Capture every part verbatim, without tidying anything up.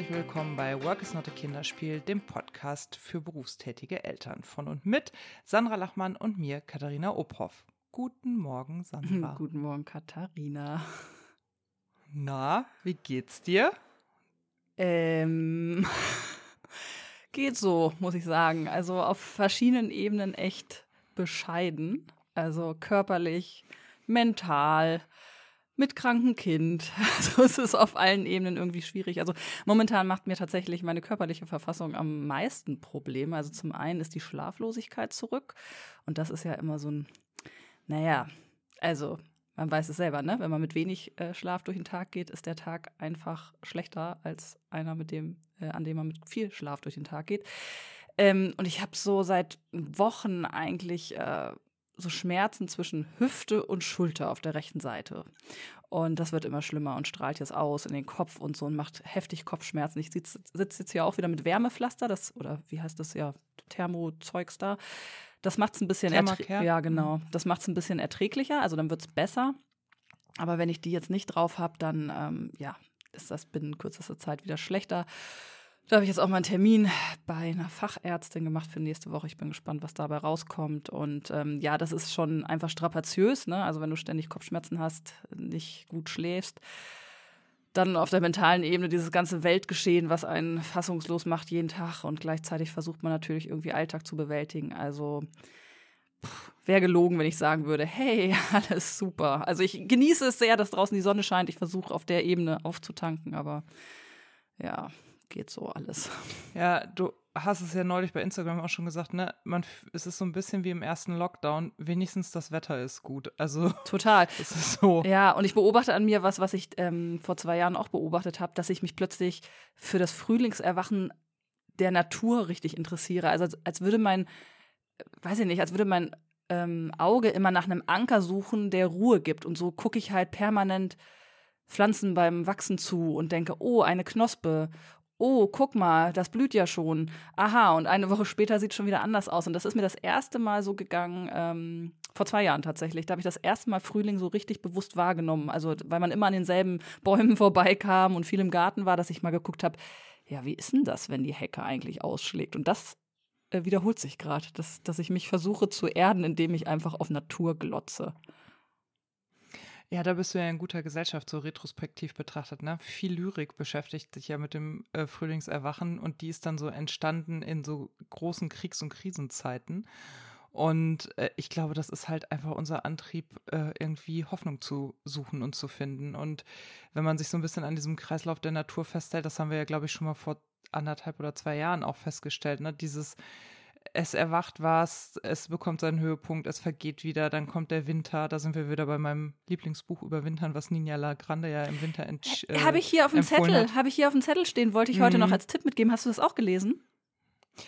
herzlich willkommen bei Work is not a Kinderspiel, dem Podcast für berufstätige Eltern. Von und mit Sandra Lachmann und mir, Katharina Obhoff. Guten Morgen, Sandra. Guten Morgen, Katharina. Na, wie geht's dir? Ähm, geht so, muss ich sagen. Also auf verschiedenen Ebenen echt bescheiden. Also körperlich, mental, mit krankem Kind. Also es ist auf allen Ebenen irgendwie schwierig. Also momentan macht mir tatsächlich meine körperliche Verfassung am meisten Probleme. Also zum einen ist die Schlaflosigkeit zurück. Und das ist ja immer so ein, naja, also man weiß es selber, ne? Wenn man mit wenig äh, Schlaf durch den Tag geht, ist der Tag einfach schlechter als einer, mit dem, äh, an dem man mit viel Schlaf durch den Tag geht. Ähm, und ich habe so seit Wochen eigentlich äh, so Schmerzen zwischen Hüfte und Schulter auf der rechten Seite. Und das wird immer schlimmer und strahlt jetzt aus in den Kopf und so und macht heftig Kopfschmerzen. Ich sitze sitz jetzt hier auch wieder mit Wärmepflaster, das oder wie heißt das ja, Thermozeugs da. Das macht es ein bisschen erträglicher. Ja, genau. Das macht es ein bisschen erträglicher, also dann wird es besser. Aber wenn ich die jetzt nicht drauf habe, dann ähm, ja, ist das binnen kürzester Zeit wieder schlechter. Da habe ich jetzt auch mal einen Termin bei einer Fachärztin gemacht für nächste Woche. Ich bin gespannt, was dabei rauskommt. Und ähm, ja, das ist schon einfach strapaziös, ne? Also wenn du ständig Kopfschmerzen hast, nicht gut schläfst, dann auf der mentalen Ebene dieses ganze Weltgeschehen, was einen fassungslos macht jeden Tag. Und gleichzeitig versucht man natürlich irgendwie Alltag zu bewältigen. Also wäre gelogen, wenn ich sagen würde, hey, alles super. Also ich genieße es sehr, dass draußen die Sonne scheint. Ich versuche auf der Ebene aufzutanken, aber ja, geht so alles. Ja, du hast es ja neulich bei Instagram auch schon gesagt, ne? Man, es ist so ein bisschen wie im ersten Lockdown, wenigstens das Wetter ist gut. Also total. Es ist so. Ja, und ich beobachte an mir was, was ich ähm, vor zwei Jahren auch beobachtet habe, dass ich mich plötzlich für das Frühlingserwachen der Natur richtig interessiere. Also als, als würde mein, weiß ich nicht, als würde mein ähm, Auge immer nach einem Anker suchen, der Ruhe gibt. Und so gucke ich halt permanent Pflanzen beim Wachsen zu und denke, oh, eine Knospe. Oh, guck mal, das blüht ja schon. Aha, und eine Woche später sieht es schon wieder anders aus. Und das ist mir das erste Mal so gegangen, ähm, vor zwei Jahren tatsächlich. Da habe ich das erste Mal Frühling so richtig bewusst wahrgenommen. Also, weil man immer an denselben Bäumen vorbeikam und viel im Garten war, dass ich mal geguckt habe, ja, wie ist denn das, wenn die Hecke eigentlich ausschlägt? Und das äh, wiederholt sich gerade, dass, dass ich mich versuche zu erden, indem ich einfach auf Natur glotze. Ja, da bist du ja in guter Gesellschaft, so retrospektiv betrachtet, ne? Viel Lyrik beschäftigt sich ja mit dem äh, Frühlingserwachen und die ist dann so entstanden in so großen Kriegs- und Krisenzeiten. Und äh, ich glaube, das ist halt einfach unser Antrieb, äh, irgendwie Hoffnung zu suchen und zu finden. Und wenn man sich so ein bisschen an diesem Kreislauf der Natur festhält, das haben wir ja, glaube ich, schon mal vor anderthalb oder zwei Jahren auch festgestellt, ne? Dieses es erwacht was, es bekommt seinen Höhepunkt, es vergeht wieder, dann kommt der Winter, da sind wir wieder bei meinem Lieblingsbuch Überwintern, was Ninia La Grande ja im Winter empfohlen hat. Habe ich hier auf dem Zettel, habe ich hier auf dem Zettel stehen, wollte ich heute mhm. noch als Tipp mitgeben. Hast du das auch gelesen?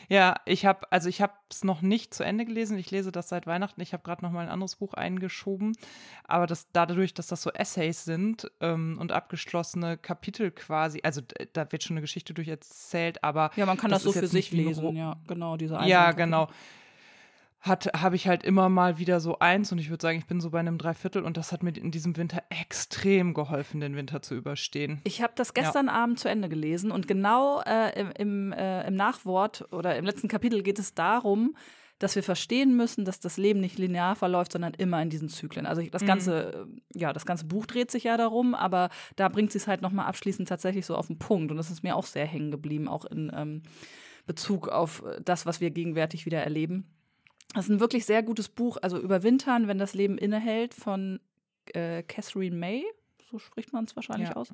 Ja, ich habe, also ich habe es noch nicht zu Ende gelesen. Ich lese das seit Weihnachten. Ich habe gerade noch mal ein anderes Buch eingeschoben. Aber das, dadurch, dass das so Essays sind ähm, und abgeschlossene Kapitel quasi, also da wird schon eine Geschichte durch erzählt, aber ja, man kann das, das so für sich lesen. Ro- ja, genau, diese einzelnen Ja, genau. Hat, habe ich halt immer mal wieder so eins und ich würde sagen, ich bin so bei einem Dreiviertel und das hat mir in diesem Winter extrem geholfen, den Winter zu überstehen. Ich habe das gestern ja. Abend zu Ende gelesen und genau äh, im, im, äh, im Nachwort oder im letzten Kapitel geht es darum, dass wir verstehen müssen, dass das Leben nicht linear verläuft, sondern immer in diesen Zyklen. Also das ganze, mhm. ja, das ganze Buch dreht sich ja darum, aber da bringt sie es halt nochmal abschließend tatsächlich so auf den Punkt und das ist mir auch sehr hängen geblieben, auch in ähm, Bezug auf das, was wir gegenwärtig wieder erleben. Das ist ein wirklich sehr gutes Buch, also Überwintern, wenn das Leben innehält, von äh, Catherine May, so spricht man es wahrscheinlich ja. aus.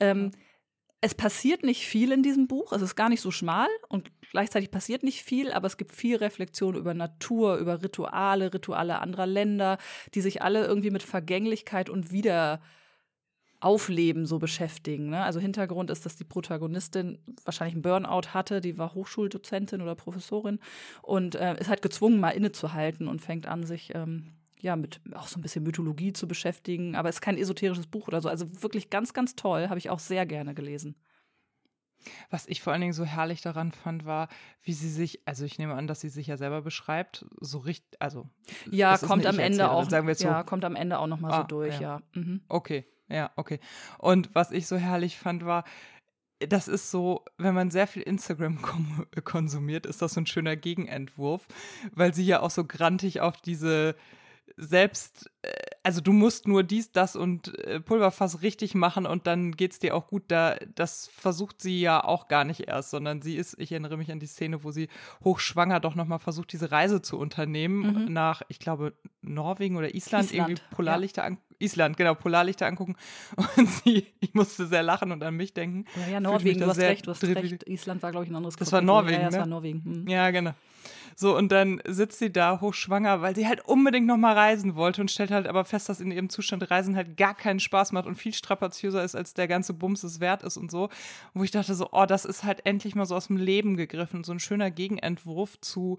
Ähm, ja. Es passiert nicht viel in diesem Buch, es ist gar nicht so schmal und gleichzeitig passiert nicht viel, aber es gibt viel Reflexion über Natur, über Rituale, Rituale anderer Länder, die sich alle irgendwie mit Vergänglichkeit und wieder Aufleben so beschäftigen. Ne? Also Hintergrund ist, dass die Protagonistin wahrscheinlich einen Burnout hatte, die war Hochschuldozentin oder Professorin und äh, ist halt gezwungen, mal innezuhalten und fängt an, sich ähm, ja mit auch so ein bisschen Mythologie zu beschäftigen. Aber es ist kein esoterisches Buch oder so. Also wirklich ganz, ganz toll, habe ich auch sehr gerne gelesen. Was ich vor allen Dingen so herrlich daran fand, war, wie sie sich, also ich nehme an, dass sie sich ja selber beschreibt, so richtig, also ja, kommt am Ende auch, sagen wir jetzt so, ja, kommt am Ende auch noch mal ah, so durch, ja. ja. Mhm. Okay, ja, okay. Und was ich so herrlich fand, war, das ist so, wenn man sehr viel Instagram kom- konsumiert, ist das so ein schöner Gegenentwurf, weil sie ja auch so grantig auf diese selbst, also du musst nur dies, das und Pulverfass richtig machen und dann geht's dir auch gut, da, das versucht sie ja auch gar nicht erst, sondern sie ist, ich erinnere mich an die Szene, wo sie hochschwanger doch nochmal versucht, diese Reise zu unternehmen, mhm. nach, ich glaube, Norwegen oder Island, Island irgendwie Polarlichter, ja. an, Island, genau, Polarlichter angucken und sie, ich musste sehr lachen und an mich denken. Ja, ja, Norwegen, du hast recht, du hast recht, Island war, glaube ich, ein anderes Kontinent. Das war Norwegen, ja, ja, das war Norwegen. Mhm. Ja, genau. So, und dann sitzt sie da hochschwanger, weil sie halt unbedingt nochmal reisen wollte und stellt halt aber fest, dass in ihrem Zustand Reisen halt gar keinen Spaß macht und viel strapaziöser ist, als der ganze Bums es wert ist und so. Wo ich dachte so, oh, das ist halt endlich mal so aus dem Leben gegriffen. So ein schöner Gegenentwurf zu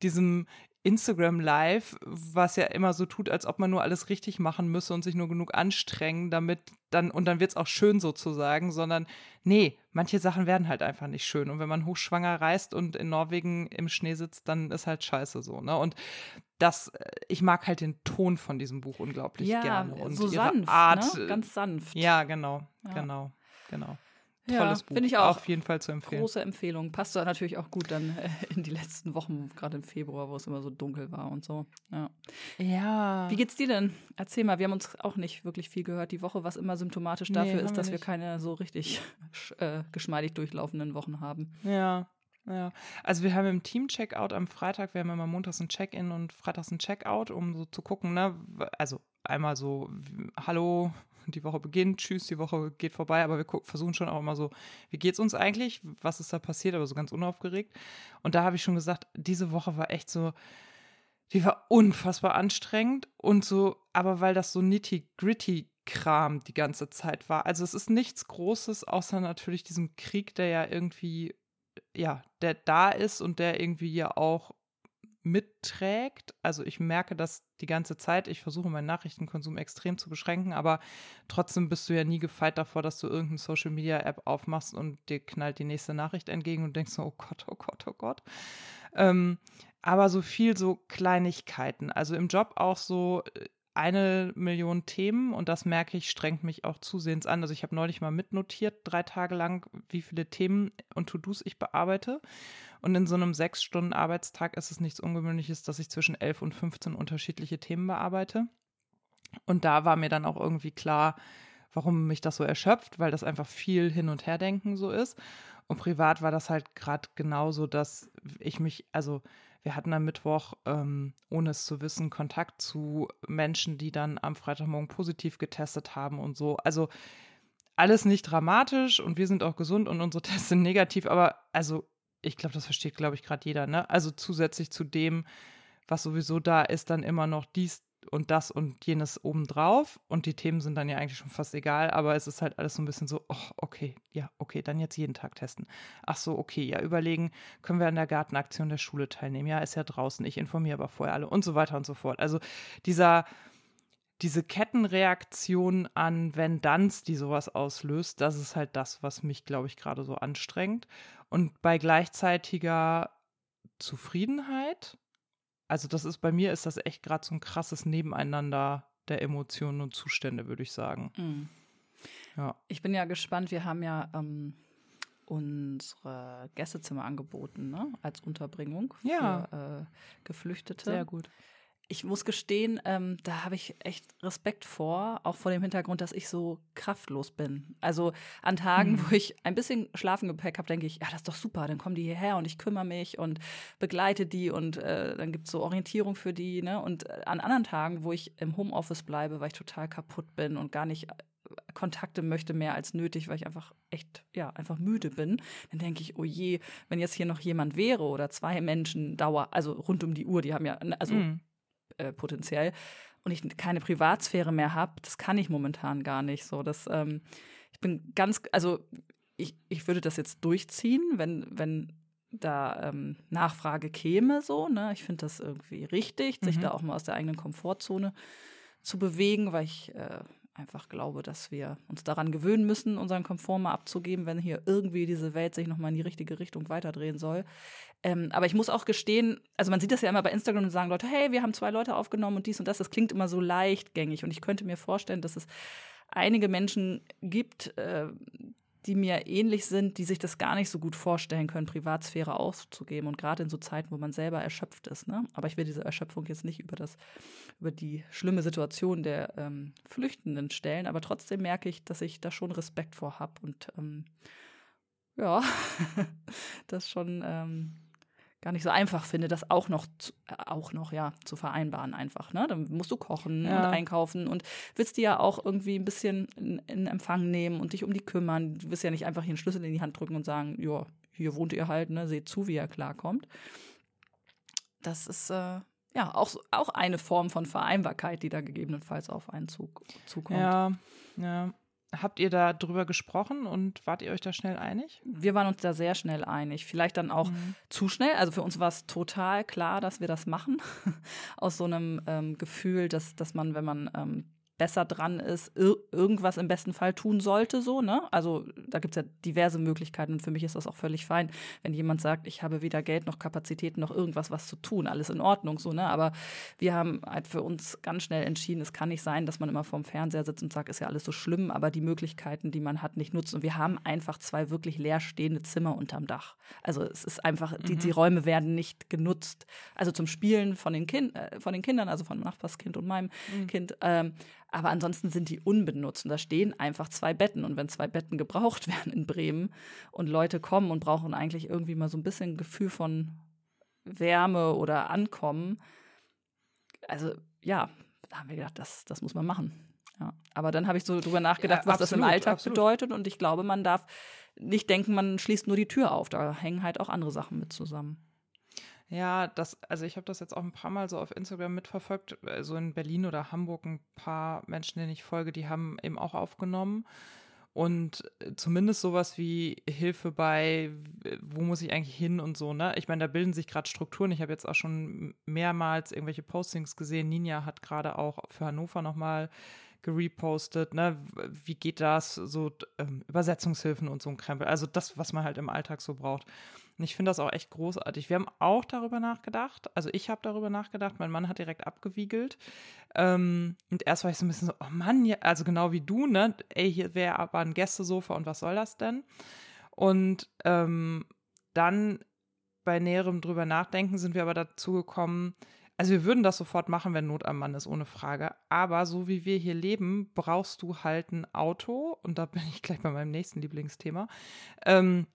diesem Instagram Live, was ja immer so tut, als ob man nur alles richtig machen müsse und sich nur genug anstrengen, damit dann, und dann wird's auch schön sozusagen, sondern nee, manche Sachen werden halt einfach nicht schön. Und wenn man hochschwanger reist und in Norwegen im Schnee sitzt, dann ist halt scheiße so, ne? Und das, ich mag halt den Ton von diesem Buch unglaublich ja, gerne. Und so sanft, Art, ne? Ganz sanft. Ja, genau, ja. genau, genau. Tolles ja, Buch, finde ich auch. Auf jeden Fall zu empfehlen. Große Empfehlung. Passt da natürlich auch gut dann äh, in die letzten Wochen, gerade im Februar, wo es immer so dunkel war und so. Ja. ja. Wie geht's dir denn? Erzähl mal, wir haben uns auch nicht wirklich viel gehört die Woche, was immer symptomatisch dafür nee, ist, dass wir, wir keine so richtig äh, geschmeidig durchlaufenden Wochen haben. Ja. Ja, also wir haben im Team-Checkout am Freitag, wir haben immer montags ein Check-in und freitags ein Check-out, um so zu gucken, ne, also einmal so, hallo, die Woche beginnt, tschüss, die Woche geht vorbei, aber wir gu- versuchen schon auch immer so, wie geht's uns eigentlich, was ist da passiert, aber so ganz unaufgeregt. Und da habe ich schon gesagt, diese Woche war echt so, die war unfassbar anstrengend und so, aber weil das so nitty-gritty Kram die ganze Zeit war, also es ist nichts Großes, außer natürlich diesem Krieg, der ja irgendwie ja, der da ist und der irgendwie ja auch mitträgt. Also ich merke das die ganze Zeit. Ich versuche, meinen Nachrichtenkonsum extrem zu beschränken, aber trotzdem bist du ja nie gefeit davor, dass du irgendeine Social-Media-App aufmachst und dir knallt die nächste Nachricht entgegen und denkst so, oh Gott, oh Gott, oh Gott. Ähm, aber so viel so Kleinigkeiten. Also im Job auch so eine Million Themen und das merke ich, strengt mich auch zusehends an. Also ich habe neulich mal mitnotiert, drei Tage lang, wie viele Themen und To-Dos ich bearbeite. Und in so einem sechs Stunden Arbeitstag ist es nichts Ungewöhnliches, dass ich zwischen elf und fünfzehn unterschiedliche Themen bearbeite. Und da war mir dann auch irgendwie klar, warum mich das so erschöpft, weil das einfach viel Hin- und Herdenken so ist. Und privat war das halt gerade genauso, dass ich mich, also wir hatten am Mittwoch, ähm, ohne es zu wissen, Kontakt zu Menschen, die dann am Freitagmorgen positiv getestet haben und so. Also alles nicht dramatisch und wir sind auch gesund und unsere Tests sind negativ. Aber also ich glaube, das versteht, glaube ich, gerade jeder, ne? Also zusätzlich zu dem, was sowieso da ist, dann immer noch dies und das und jenes obendrauf. Und die Themen sind dann ja eigentlich schon fast egal. Aber es ist halt alles so ein bisschen so, oh, okay, ja, okay, dann jetzt jeden Tag testen. Ach so, okay, ja, überlegen, können wir an der Gartenaktion der Schule teilnehmen? Ja, ist ja draußen, ich informiere aber vorher alle und so weiter und so fort. Also dieser, diese Kettenreaktion an Wenn-Danns, die sowas auslöst, das ist halt das, was mich, glaube ich, gerade so anstrengt. Und bei gleichzeitiger Zufriedenheit, also das ist, bei mir ist das echt gerade so ein krasses Nebeneinander der Emotionen und Zustände, würde ich sagen. Mhm. Ja. Ich bin ja gespannt, wir haben ja ähm, unsere Gästezimmer angeboten, ne? Als Unterbringung für ja. äh, Geflüchtete. Sehr gut. Ich muss gestehen, ähm, da habe ich echt Respekt vor, auch vor dem Hintergrund, dass ich so kraftlos bin. Also an Tagen, mhm. wo ich ein bisschen Schlafengepäck habe, denke ich, ja, das ist doch super, dann kommen die hierher und ich kümmere mich und begleite die und äh, dann gibt es so Orientierung für die, ne? Und an anderen Tagen, wo ich im Homeoffice bleibe, weil ich total kaputt bin und gar nicht Kontakte möchte mehr als nötig, weil ich einfach echt, ja, einfach müde bin, dann denke ich, oh je, wenn jetzt hier noch jemand wäre oder zwei Menschen Dauer, also rund um die Uhr, die haben ja, also mhm. Äh, potenziell und ich keine Privatsphäre mehr habe, das kann ich momentan gar nicht so. Das, ähm, ich bin ganz, also ich, ich würde das jetzt durchziehen, wenn, wenn da ähm, Nachfrage käme so, ne? Ich finde das irgendwie richtig, mhm. sich da auch mal aus der eigenen Komfortzone zu bewegen, weil ich äh, einfach glaube, dass wir uns daran gewöhnen müssen, unseren Komfort mal abzugeben, wenn hier irgendwie diese Welt sich nochmal in die richtige Richtung weiterdrehen soll. Ähm, aber ich muss auch gestehen, also man sieht das ja immer bei Instagram und sagen Leute, hey, wir haben zwei Leute aufgenommen und dies und das. Das klingt immer so leichtgängig und ich könnte mir vorstellen, dass es einige Menschen gibt, äh, die mir ähnlich sind, die sich das gar nicht so gut vorstellen können, Privatsphäre auszugeben. Und gerade in so Zeiten, wo man selber erschöpft ist. Ne? Aber ich will diese Erschöpfung jetzt nicht über das, über die schlimme Situation der ähm, Flüchtenden stellen. Aber trotzdem merke ich, dass ich da schon Respekt vor habe. Und ähm, ja, das schon ähm, gar nicht so einfach finde, das auch noch, zu, äh, auch noch ja, zu vereinbaren einfach. Ne? Dann musst du kochen ja. und einkaufen und willst die ja auch irgendwie ein bisschen in, in Empfang nehmen und dich um die kümmern. Du willst ja nicht einfach hier einen Schlüssel in die Hand drücken und sagen, ja, hier wohnt ihr halt, ne? Seht zu, wie ihr klarkommt. Das ist äh, ja auch, auch eine Form von Vereinbarkeit, die da gegebenenfalls auf einen Zug, zukommt. Ja, ja. Habt ihr da drüber gesprochen und wart ihr euch da schnell einig? Wir waren uns da sehr schnell einig. Vielleicht dann auch mhm. zu schnell. Also für uns war es total klar, dass wir das machen. Aus so einem ähm, Gefühl, dass, dass man, wenn man ähm, besser dran ist, ir- irgendwas im besten Fall tun sollte. So, ne? Also da gibt es ja diverse Möglichkeiten. Und für mich ist das auch völlig fein, wenn jemand sagt, ich habe weder Geld noch Kapazitäten noch irgendwas, was zu tun. Alles in Ordnung. So, ne? Aber wir haben halt für uns ganz schnell entschieden, es kann nicht sein, dass man immer vorm Fernseher sitzt und sagt, ist ja alles so schlimm, aber die Möglichkeiten, die man hat, nicht nutzt. Und wir haben einfach zwei wirklich leerstehende Zimmer unterm Dach. Also es ist einfach, mhm. die, die Räume werden nicht genutzt. Also zum Spielen von den, kind, äh, von den Kindern, also von meinem Nachbarskind und meinem mhm. Kind, ähm, aber ansonsten sind die unbenutzt und da stehen einfach zwei Betten. Und wenn zwei Betten gebraucht werden in Bremen und Leute kommen und brauchen eigentlich irgendwie mal so ein bisschen Gefühl von Wärme oder Ankommen, also ja, da haben wir gedacht, das, das muss man machen. Ja. Aber dann habe ich so drüber nachgedacht, ja, was absolut, das im Alltag absolut. bedeutet. Und ich glaube, man darf nicht denken, man schließt nur die Tür auf. Da hängen halt auch andere Sachen mit zusammen. Ja, das, also ich habe das jetzt auch ein paar Mal so auf Instagram mitverfolgt, so also in Berlin oder Hamburg ein paar Menschen, denen ich folge, die haben eben auch aufgenommen und zumindest sowas wie Hilfe bei, wo muss ich eigentlich hin und so, ne? Ich meine, da bilden sich gerade Strukturen, ich habe jetzt auch schon mehrmals irgendwelche Postings gesehen, Ninia hat gerade auch für Hannover nochmal gerepostet, ne? Wie geht das, so ähm, Übersetzungshilfen und so ein Krempel, also das, was man halt im Alltag so braucht. Und ich finde das auch echt großartig. Wir haben auch darüber nachgedacht, also ich habe darüber nachgedacht, mein Mann hat direkt abgewiegelt ähm, und erst war ich so ein bisschen so, oh Mann, ja, also genau wie du, ne, ey, hier wäre aber ein Gästesofa und was soll das denn? Und ähm, dann bei näherem drüber nachdenken sind wir aber dazu gekommen, also wir würden das sofort machen, wenn Not am Mann ist, ohne Frage. Aber so wie wir hier leben, brauchst du halt ein Auto, und da bin ich gleich bei meinem nächsten Lieblingsthema, ähm,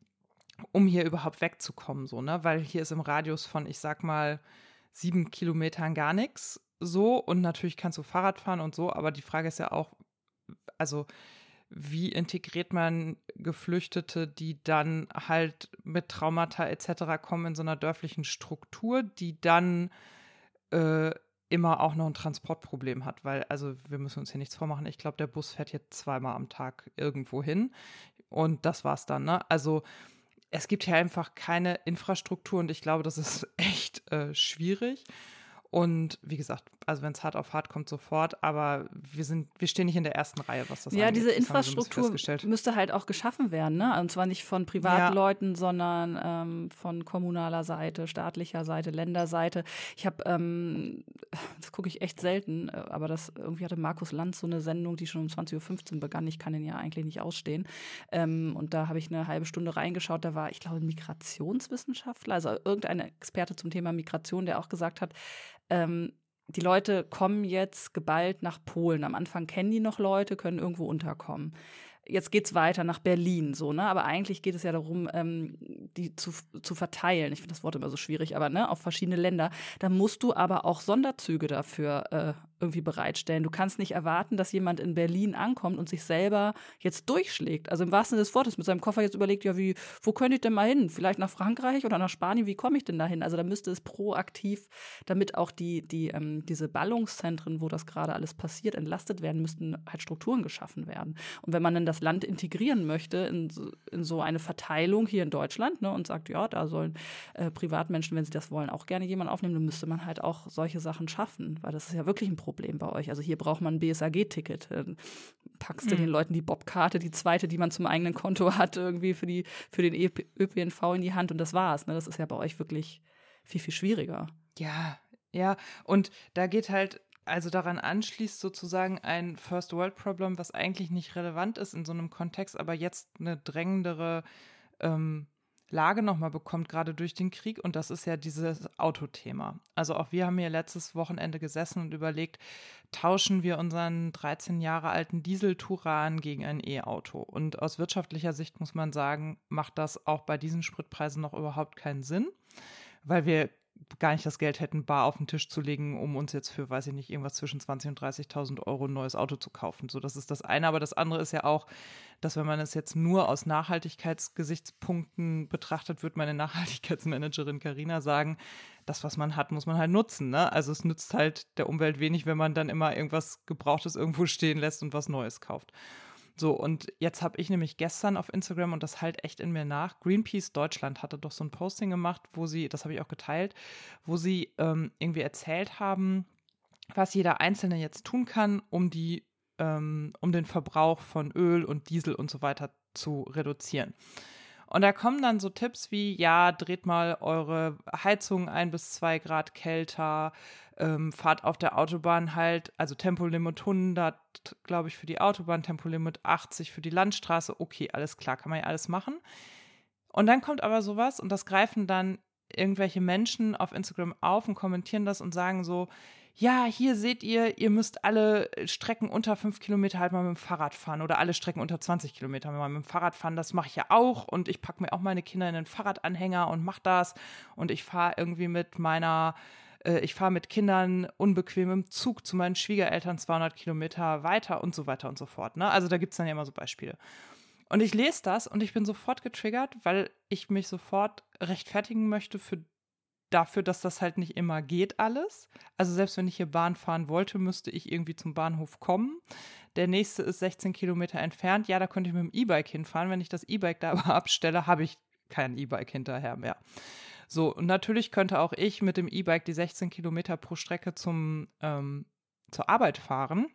um hier überhaupt wegzukommen, so, ne? Weil hier ist im Radius von, ich sag mal, sieben Kilometern gar nichts, so, und natürlich kannst du Fahrrad fahren und so, aber die Frage ist ja auch, also wie integriert man Geflüchtete, die dann halt mit Traumata et cetera kommen in so einer dörflichen Struktur, die dann äh, immer auch noch ein Transportproblem hat, weil, also wir müssen uns hier nichts vormachen, ich glaube, der Bus fährt jetzt zweimal am Tag irgendwo hin und das war's dann, ne? Also es gibt hier einfach keine Infrastruktur und ich glaube, das ist echt äh, schwierig. Und wie gesagt, also wenn es hart auf hart kommt, sofort. Aber wir sind, wir stehen nicht in der ersten Reihe, was das ja, angeht. Ja, diese Infrastruktur müsste halt auch geschaffen werden, ne? Und zwar nicht von Privatleuten, ja. sondern ähm, von kommunaler Seite, staatlicher Seite, Länderseite. Ich habe, ähm, das gucke ich echt selten, aber das irgendwie hatte Markus Lanz so eine Sendung, die schon um zwanzig Uhr fünfzehn begann. Ich kann den ja eigentlich nicht ausstehen. Ähm, und da habe ich eine halbe Stunde reingeschaut. Da war, ich glaube, ein Migrationswissenschaftler, also irgendein Experte zum Thema Migration, der auch gesagt hat, Ähm, die Leute kommen jetzt geballt nach Polen. Am Anfang kennen die noch Leute, können irgendwo unterkommen. Jetzt geht's weiter nach Berlin, so, ne? Aber eigentlich geht es ja darum, ähm, die zu, zu verteilen. Ich finde das Wort immer so schwierig, aber ne, auf verschiedene Länder. Da musst du aber auch Sonderzüge dafür äh, irgendwie bereitstellen. Du kannst nicht erwarten, dass jemand in Berlin ankommt und sich selber jetzt durchschlägt. Also im wahrsten Sinne des Wortes mit seinem Koffer jetzt überlegt, ja, wie, wo könnte ich denn mal hin? Vielleicht nach Frankreich oder nach Spanien? Wie komme ich denn da hin? Also da müsste es proaktiv, damit auch die, die, ähm, diese Ballungszentren, wo das gerade alles passiert, entlastet werden, müssten halt Strukturen geschaffen werden. Und wenn man dann das Land integrieren möchte in, in so eine Verteilung hier in Deutschland, ne, und sagt, ja, da sollen äh, Privatmenschen, wenn sie das wollen, auch gerne jemanden aufnehmen, dann müsste man halt auch solche Sachen schaffen, weil das ist ja wirklich ein Problem bei euch. Also hier braucht man ein B S A G-Ticket. Dann packst du mhm. den Leuten die Bobkarte, die zweite, die man zum eigenen Konto hat, irgendwie für, die, für den Ö P N V in die Hand und das war's. Ne? Das ist ja bei euch wirklich viel, viel schwieriger. Ja, ja, und da geht halt also daran anschließt sozusagen ein First-World-Problem, was eigentlich nicht relevant ist in so einem Kontext, aber jetzt eine drängendere ähm, Lage nochmal bekommt, gerade durch den Krieg. Und das ist ja dieses Autothema. Also auch wir haben hier letztes Wochenende gesessen und überlegt, tauschen wir unseren dreizehn Jahre alten Diesel-Touran gegen ein E-Auto? Und aus wirtschaftlicher Sicht muss man sagen, macht das auch bei diesen Spritpreisen noch überhaupt keinen Sinn, weil wir gar nicht das Geld hätten, bar auf den Tisch zu legen, um uns jetzt für, weiß ich nicht, irgendwas zwischen zwanzigtausend und dreißigtausend Euro ein neues Auto zu kaufen. So, das ist das eine. Aber das andere ist ja auch, dass wenn man es jetzt nur aus Nachhaltigkeitsgesichtspunkten betrachtet, wird meine Nachhaltigkeitsmanagerin Katharina sagen, das, was man hat, muss man halt nutzen, ne? Also es nützt halt der Umwelt wenig, wenn man dann immer irgendwas Gebrauchtes irgendwo stehen lässt und was Neues kauft. So, und jetzt habe ich nämlich gestern auf Instagram, und das halt echt in mir nach, Greenpeace Deutschland hatte doch so ein Posting gemacht, wo sie, das habe ich auch geteilt, wo sie ähm, irgendwie erzählt haben, was jeder Einzelne jetzt tun kann, um die, ähm, um den Verbrauch von Öl und Diesel und so weiter zu reduzieren. Und da kommen dann so Tipps wie, ja, dreht mal eure Heizung ein bis zwei Grad kälter, ähm, fahrt auf der Autobahn halt, also Tempolimit hundert, glaube ich, für die Autobahn, Tempolimit achtzig für die Landstraße. Okay, alles klar, kann man ja alles machen. Und dann kommt aber sowas und das greifen dann irgendwelche Menschen auf Instagram auf und kommentieren das und sagen so, ja, hier seht ihr, ihr müsst alle Strecken unter fünf Kilometer halt mal mit dem Fahrrad fahren oder alle Strecken unter zwanzig Kilometer mal mit dem Fahrrad fahren. Das mache ich ja auch und ich packe mir auch meine Kinder in den Fahrradanhänger und mache das und ich fahre irgendwie mit meiner, äh, ich fahre mit Kindern unbequem im Zug zu meinen Schwiegereltern zweihundert Kilometer weiter und so weiter und so fort, ne? Also da gibt es dann ja immer so Beispiele. Und ich lese das und ich bin sofort getriggert, weil ich mich sofort rechtfertigen möchte für dafür, dass das halt nicht immer geht alles. Also selbst wenn ich hier Bahn fahren wollte, müsste ich irgendwie zum Bahnhof kommen. Der nächste ist sechzehn Kilometer entfernt. Ja, da könnte ich mit dem E-Bike hinfahren. Wenn ich das E-Bike da aber abstelle, habe ich kein E-Bike hinterher mehr. So, und natürlich könnte auch ich mit dem E-Bike die sechzehn Kilometer pro Strecke zum, ähm, zur Arbeit fahren.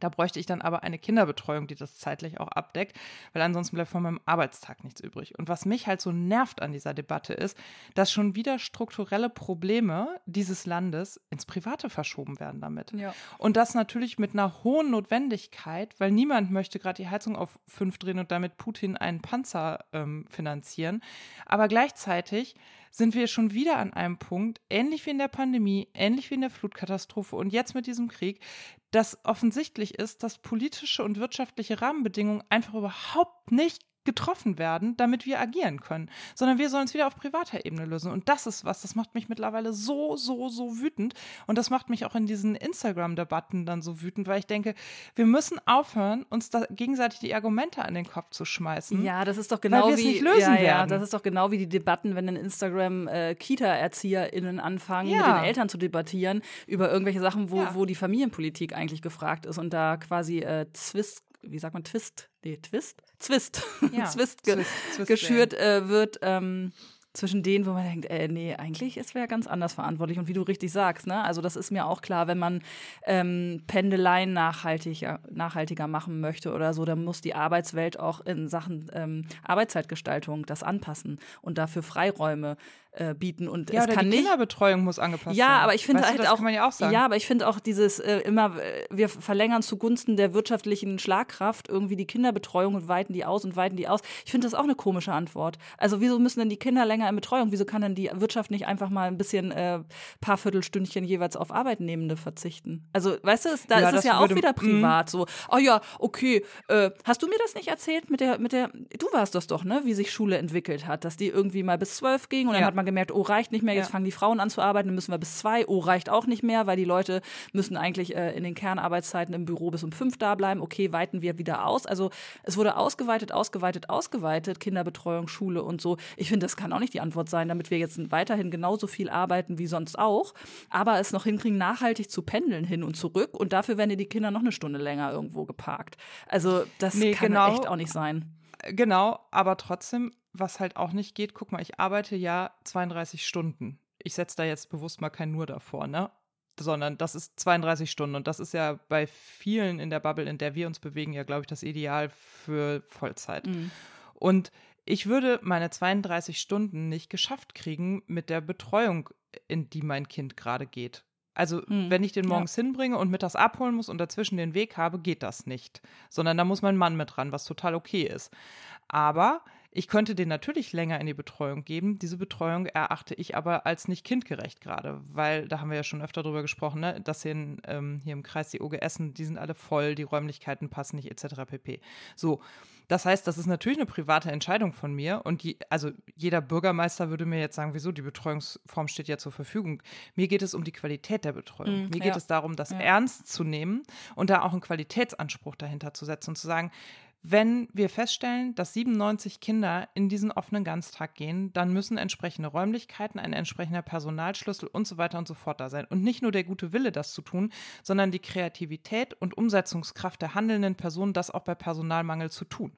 Da bräuchte ich dann aber eine Kinderbetreuung, die das zeitlich auch abdeckt, weil ansonsten bleibt von meinem Arbeitstag nichts übrig. Und was mich halt so nervt an dieser Debatte ist, dass schon wieder strukturelle Probleme dieses Landes ins Private verschoben werden damit. Ja. Und das natürlich mit einer hohen Notwendigkeit, weil niemand möchte gerade die Heizung auf fünf drehen und damit Putin einen Panzer ähm, finanzieren. Aber gleichzeitig sind wir schon wieder an einem Punkt, ähnlich wie in der Pandemie, ähnlich wie in der Flutkatastrophe und jetzt mit diesem Krieg, dass offensichtlich ist, dass politische und wirtschaftliche Rahmenbedingungen einfach überhaupt nicht getroffen werden, damit wir agieren können, sondern wir sollen es wieder auf privater Ebene lösen. Und das ist was, das macht mich mittlerweile so, so, so wütend. Und das macht mich auch in diesen Instagram-Debatten dann so wütend, weil ich denke, wir müssen aufhören, uns da gegenseitig die Argumente an den Kopf zu schmeißen. Ja, das ist doch genau weil wie nicht lösen ja, ja, werden. Das ist doch genau wie die Debatten, wenn in Instagram äh, Kita-ErzieherInnen anfangen, ja. mit den Eltern zu debattieren über irgendwelche Sachen, wo, ja. wo die Familienpolitik eigentlich gefragt ist und da quasi äh, Zwist, wie sagt man, Twist? Nee, Twist? Zwist, ja. Zwist, ge- Zwist geschürt äh, wird ähm, zwischen denen, wo man denkt, äh, nee, eigentlich ist wer ganz anders verantwortlich. Und wie du richtig sagst, ne? Also das ist mir auch klar, wenn man ähm, Pendeleien nachhaltiger, nachhaltiger machen möchte oder so, dann muss die Arbeitswelt auch in Sachen ähm, Arbeitszeitgestaltung das anpassen und dafür Freiräume Äh, bieten und ja, es oder kann die Kinderbetreuung nicht, muss angepasst ja, werden. Aber ich finde weißt halt du, das auch, kann man ja auch sagen. Ja, aber ich finde auch dieses äh, immer, wir verlängern zugunsten der wirtschaftlichen Schlagkraft irgendwie die Kinderbetreuung und weiten die aus und weiten die aus. Ich finde das auch eine komische Antwort. Also wieso müssen denn die Kinder länger in Betreuung? Wieso kann denn die Wirtschaft nicht einfach mal ein bisschen äh, paar Viertelstündchen jeweils auf Arbeitnehmende verzichten? Also weißt du, da ja, ist es ja auch wieder privat. So, oh ja, okay, äh, hast du mir das nicht erzählt mit der, mit der, du warst das doch, ne, wie sich Schule entwickelt hat, dass die irgendwie mal bis zwölf ging und ja. dann hat man gemerkt, oh, reicht nicht mehr, jetzt ja. fangen die Frauen an zu arbeiten, dann müssen wir bis zwei, oh, reicht auch nicht mehr, weil die Leute müssen eigentlich äh, in den Kernarbeitszeiten im Büro bis um fünf da bleiben, okay, weiten wir wieder aus. Also es wurde ausgeweitet, ausgeweitet, ausgeweitet, Kinderbetreuung, Schule und so. Ich finde, das kann auch nicht die Antwort sein, damit wir jetzt weiterhin genauso viel arbeiten wie sonst auch, aber es noch hinkriegen, nachhaltig zu pendeln hin und zurück und dafür werden die Kinder noch eine Stunde länger irgendwo geparkt. Also das nee, kann genau, echt auch nicht sein. Genau, aber trotzdem, was halt auch nicht geht, guck mal, ich arbeite ja zweiunddreißig Stunden. Ich setze da jetzt bewusst mal kein nur davor, ne? Sondern das ist zweiunddreißig Stunden. Und das ist ja bei vielen in der Bubble, in der wir uns bewegen, ja, glaube ich, das Ideal für Vollzeit. Mhm. Und ich würde meine zweiunddreißig Stunden nicht geschafft kriegen mit der Betreuung, in die mein Kind gerade geht. Also hm. wenn ich den morgens ja. hinbringe und mittags abholen muss und dazwischen den Weg habe, geht das nicht. Sondern da muss mein Mann mit ran, was total okay ist. Aber ich könnte den natürlich länger in die Betreuung geben. Diese Betreuung erachte ich aber als nicht kindgerecht gerade, weil, da haben wir ja schon öfter drüber gesprochen, ne, dass hier, in, ähm, hier im Kreis die O G S, die sind alle voll, die Räumlichkeiten passen nicht et cetera pp. So, das heißt, das ist natürlich eine private Entscheidung von mir und je, also jeder Bürgermeister würde mir jetzt sagen, wieso, die Betreuungsform steht ja zur Verfügung. Mir geht es um die Qualität der Betreuung. Mhm, mir ja. geht es darum, das ja. ernst zu nehmen und da auch einen Qualitätsanspruch dahinter zu setzen und zu sagen, wenn wir feststellen, dass siebenundneunzig Kinder in diesen offenen Ganztag gehen, dann müssen entsprechende Räumlichkeiten, ein entsprechender Personalschlüssel und so weiter und so fort da sein. Und nicht nur der gute Wille, das zu tun, sondern die Kreativität und Umsetzungskraft der handelnden Personen, das auch bei Personalmangel zu tun.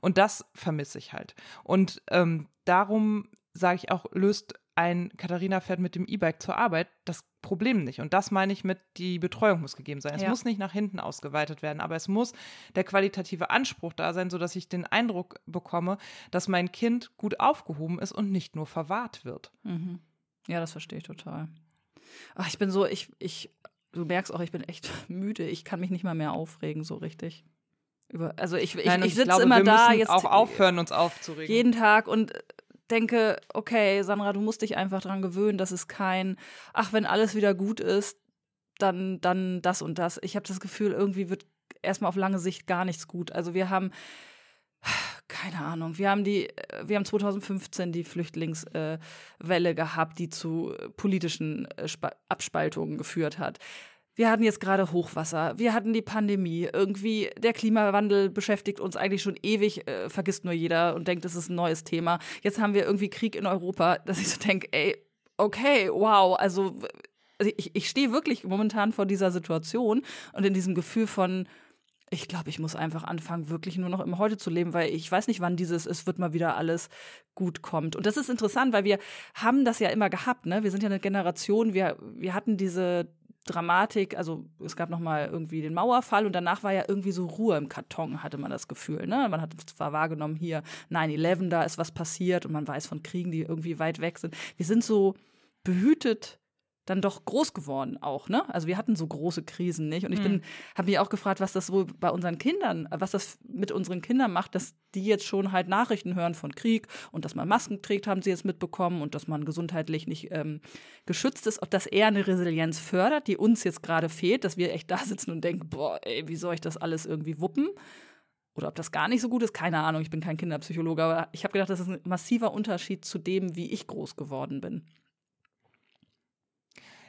Und das vermisse ich halt. Und ähm, darum sage ich auch, löst ein Katharina fährt mit dem E-Bike zur Arbeit das Problem nicht. Und das meine ich mit, die Betreuung muss gegeben sein. Es ja. muss nicht nach hinten ausgeweitet werden, aber es muss der qualitative Anspruch da sein, sodass ich den Eindruck bekomme, dass mein Kind gut aufgehoben ist und nicht nur verwahrt wird. Mhm. Ja, das verstehe ich total. Ach, ich bin so, ich, ich, du merkst auch, ich bin echt müde. Ich kann mich nicht mal mehr aufregen so richtig. Über, also ich, ich, Nein, ich, ich sitze immer da. Wir müssen auch aufhören, uns aufzuregen. Jeden Tag und denke, okay, Sandra, du musst dich einfach dran gewöhnen, dass es kein, ach, wenn alles wieder gut ist, dann, dann das und das. Ich habe das Gefühl, irgendwie wird erstmal auf lange Sicht gar nichts gut. Also wir haben, keine Ahnung, wir haben die, wir haben zwanzig fünfzehn die Flüchtlingswelle gehabt, die zu politischen Abspaltungen geführt hat. Wir hatten jetzt gerade Hochwasser, wir hatten die Pandemie, irgendwie der Klimawandel beschäftigt uns eigentlich schon ewig, äh, vergisst nur jeder und denkt, es ist ein neues Thema. Jetzt haben wir irgendwie Krieg in Europa, dass ich so denke, ey, okay, wow, also ich, ich stehe wirklich momentan vor dieser Situation und in diesem Gefühl von, ich glaube, ich muss einfach anfangen, wirklich nur noch im Heute zu leben, weil ich weiß nicht, wann dieses, es wird mal wieder alles gut kommt. Und das ist interessant, weil wir haben das ja immer gehabt, ne? Wir sind ja eine Generation, wir, wir hatten diese Dramatik, also es gab nochmal irgendwie den Mauerfall und danach war ja irgendwie so Ruhe im Karton, hatte man das Gefühl, ne? Man hat zwar wahrgenommen, hier neun elf, da ist was passiert und man weiß von Kriegen, die irgendwie weit weg sind. Wir sind so behütet dann doch groß geworden auch, ne? Also wir hatten so große Krisen nicht und ich bin, habe mich auch gefragt, was das wohl bei unseren Kindern, was das mit unseren Kindern macht, dass die jetzt schon halt Nachrichten hören von Krieg und dass man Masken trägt, haben sie jetzt mitbekommen und dass man gesundheitlich nicht ähm, geschützt ist, ob das eher eine Resilienz fördert, die uns jetzt gerade fehlt, dass wir echt da sitzen und denken, boah, ey, wie soll ich das alles irgendwie wuppen? Oder ob das gar nicht so gut ist, keine Ahnung, ich bin kein Kinderpsychologe, aber ich habe gedacht, das ist ein massiver Unterschied zu dem, wie ich groß geworden bin.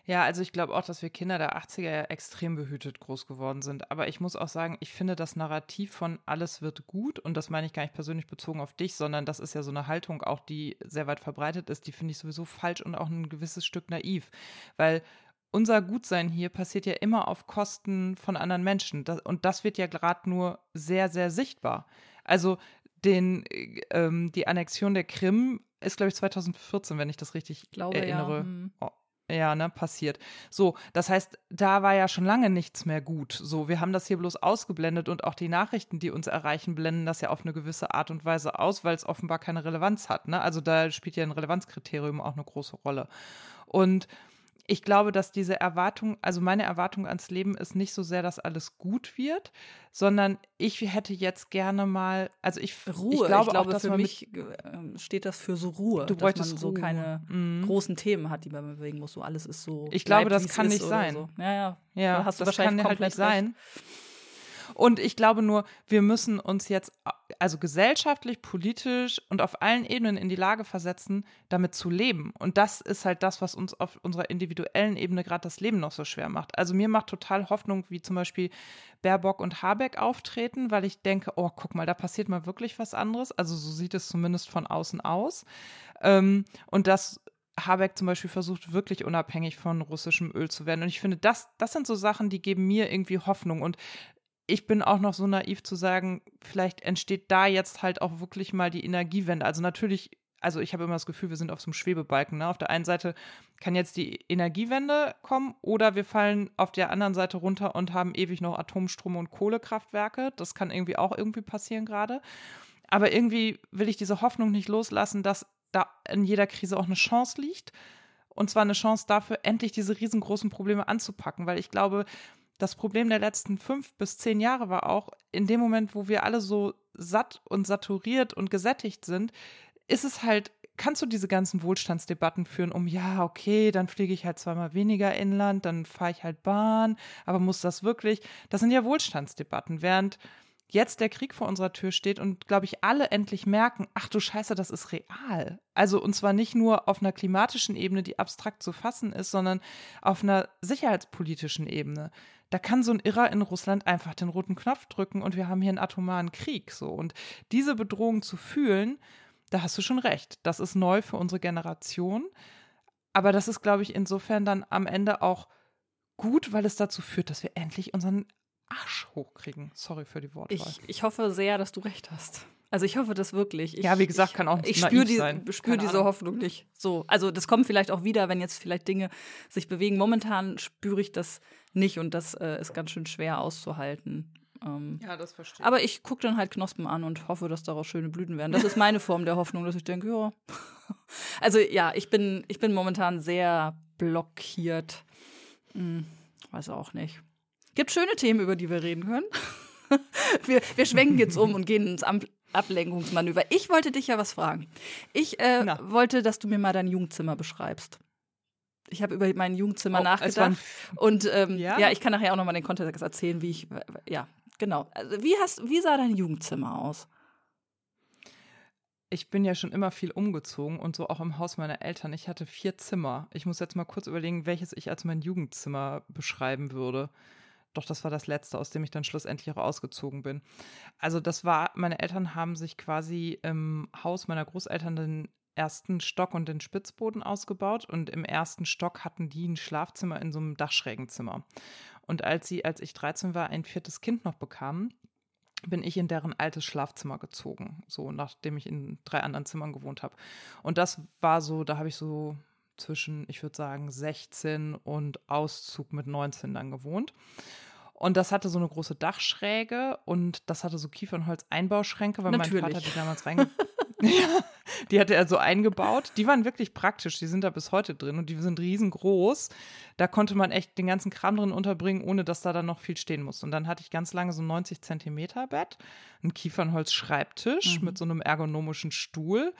Ja, also ich glaube auch, dass wir Kinder der achtziger extrem behütet groß geworden sind. Aber ich muss auch sagen, ich finde das Narrativ von alles wird gut, und das meine ich gar nicht persönlich bezogen auf dich, sondern das ist ja so eine Haltung auch, die sehr weit verbreitet ist, die finde ich sowieso falsch und auch ein gewisses Stück naiv, weil unser Gutsein hier passiert ja immer auf Kosten von anderen Menschen. Das, und das wird ja gerade nur sehr, sehr sichtbar. Also den, ähm, die Annexion der Krim ist, glaube ich, zwanzig vierzehn, wenn ich das richtig glaube, erinnere. Ja. Hm. Oh. Ja, ne, passiert. So, das heißt, da war ja schon lange nichts mehr gut. So, wir haben das hier bloß ausgeblendet und auch die Nachrichten, die uns erreichen, blenden das ja auf eine gewisse Art und Weise aus, weil es offenbar keine Relevanz hat, ne? Also da spielt ja ein Relevanzkriterium auch eine große Rolle. Und ich glaube, dass diese Erwartung, also meine Erwartung ans Leben ist nicht so sehr, dass alles gut wird, sondern ich hätte jetzt gerne mal, also ich Ruhe. Ich glaube, ich glaube auch, dass für mich steht das für so Ruhe, du dass man Ruhe. So keine mhm. großen Themen hat, die man bewegen muss. So alles ist so. Ich glaube, das kann nicht sein. So. Ja, ja. ja da hast das du wahrscheinlich kann halt nicht sein. Recht. Und ich glaube nur, wir müssen uns jetzt also gesellschaftlich, politisch und auf allen Ebenen in die Lage versetzen, damit zu leben. Und das ist halt das, was uns auf unserer individuellen Ebene gerade das Leben noch so schwer macht. Also mir macht total Hoffnung, wie zum Beispiel Baerbock und Habeck auftreten, weil ich denke, oh, guck mal, da passiert mal wirklich was anderes. Also so sieht es zumindest von außen aus. Ähm, und das Habeck zum Beispiel versucht, wirklich unabhängig von russischem Öl zu werden. Und ich finde, das, das sind so Sachen, die geben mir irgendwie Hoffnung. Und ich bin auch noch so naiv zu sagen, vielleicht entsteht da jetzt halt auch wirklich mal die Energiewende. Also natürlich, also ich habe immer das Gefühl, wir sind auf so einem Schwebebalken. Ne? Auf der einen Seite kann jetzt die Energiewende kommen oder wir fallen auf der anderen Seite runter und haben ewig noch Atomstrom und Kohlekraftwerke. Das kann irgendwie auch irgendwie passieren gerade. Aber irgendwie will ich diese Hoffnung nicht loslassen, dass da in jeder Krise auch eine Chance liegt. und zwar eine Chance dafür, endlich diese riesengroßen Probleme anzupacken, weil ich glaube, das Problem der letzten fünf bis zehn Jahre war auch, in dem Moment, wo wir alle so satt und saturiert und gesättigt sind, ist es halt, kannst du diese ganzen Wohlstandsdebatten führen, um ja, okay, dann fliege ich halt zweimal weniger inland, dann fahre ich halt Bahn, aber muss das wirklich? Das sind ja Wohlstandsdebatten, während jetzt der Krieg vor unserer Tür steht und, glaube ich, alle endlich merken, ach du Scheiße, das ist real. Also und zwar nicht nur auf einer klimatischen Ebene, die abstrakt zu fassen ist, sondern auf einer sicherheitspolitischen Ebene. Da kann so ein Irrer in Russland einfach den roten Knopf drücken und wir haben hier einen atomaren Krieg. So. Und diese Bedrohung zu fühlen, da hast du schon recht, das ist neu für unsere Generation. Aber das ist, glaube ich, insofern dann am Ende auch gut, weil es dazu führt, dass wir endlich unseren Arsch hochkriegen. Sorry für die Wortwahl. Ich, ich hoffe sehr, dass du recht hast. Also ich hoffe das wirklich. Ich, ja, wie gesagt, kann auch nicht naiv spür die, sein. Ich spüre diese Ahnung. Hoffnung nicht. So, also das kommt vielleicht auch wieder, wenn jetzt vielleicht Dinge sich bewegen. Momentan spüre ich das nicht und das äh, ist ganz schön schwer auszuhalten. Ähm, ja, das verstehe ich. Aber ich gucke dann halt Knospen an und hoffe, dass daraus schöne Blüten werden. Das ist meine Form der Hoffnung, dass ich denke, ja. Also ja, ich bin, ich bin momentan sehr blockiert. Hm, weiß auch nicht. Gibt schöne Themen, über die wir reden können. Wir, wir schwenken jetzt um und gehen ins Ablenkungsmanöver. Ich wollte dich ja was fragen. Ich äh, wollte, dass du mir mal dein Jugendzimmer beschreibst. Ich habe über mein Jugendzimmer oh, nachgedacht. Und ähm, ja? ja, ich kann nachher auch nochmal den Kontext erzählen, wie ich, ja, genau. Also, wie, hast, wie sah dein Jugendzimmer aus? Ich bin ja schon immer viel umgezogen und so auch im Haus meiner Eltern. Ich hatte vier Zimmer. Ich muss jetzt mal kurz überlegen, welches ich als mein Jugendzimmer beschreiben würde. Doch das war das Letzte, aus dem ich dann schlussendlich auch ausgezogen bin. Also das war, meine Eltern haben sich quasi im Haus meiner Großeltern den ersten Stock und den Spitzboden ausgebaut. Und im ersten Stock hatten die ein Schlafzimmer in so einem Dachschrägenzimmer. Und als sie, als ich dreizehn war, ein viertes Kind noch bekamen, bin ich in deren altes Schlafzimmer gezogen. So, nachdem ich in drei anderen Zimmern gewohnt habe. Und das war so, da habe ich so zwischen, ich würde sagen, sechzehn und Auszug mit neunzehn dann gewohnt. Und das hatte so eine große Dachschräge und das hatte so Kiefernholz-Einbauschränke, weil Natürlich. mein Vater die damals reinge- ja, die hatte er so eingebaut. Die waren wirklich praktisch, die sind da bis heute drin und die sind riesengroß. Da konnte man echt den ganzen Kram drin unterbringen, ohne dass da dann noch viel stehen muss. Und dann hatte ich ganz lange so ein neunzig Zentimeter Bett, einen Kiefernholz-Schreibtisch mhm. mit so einem ergonomischen Stuhl.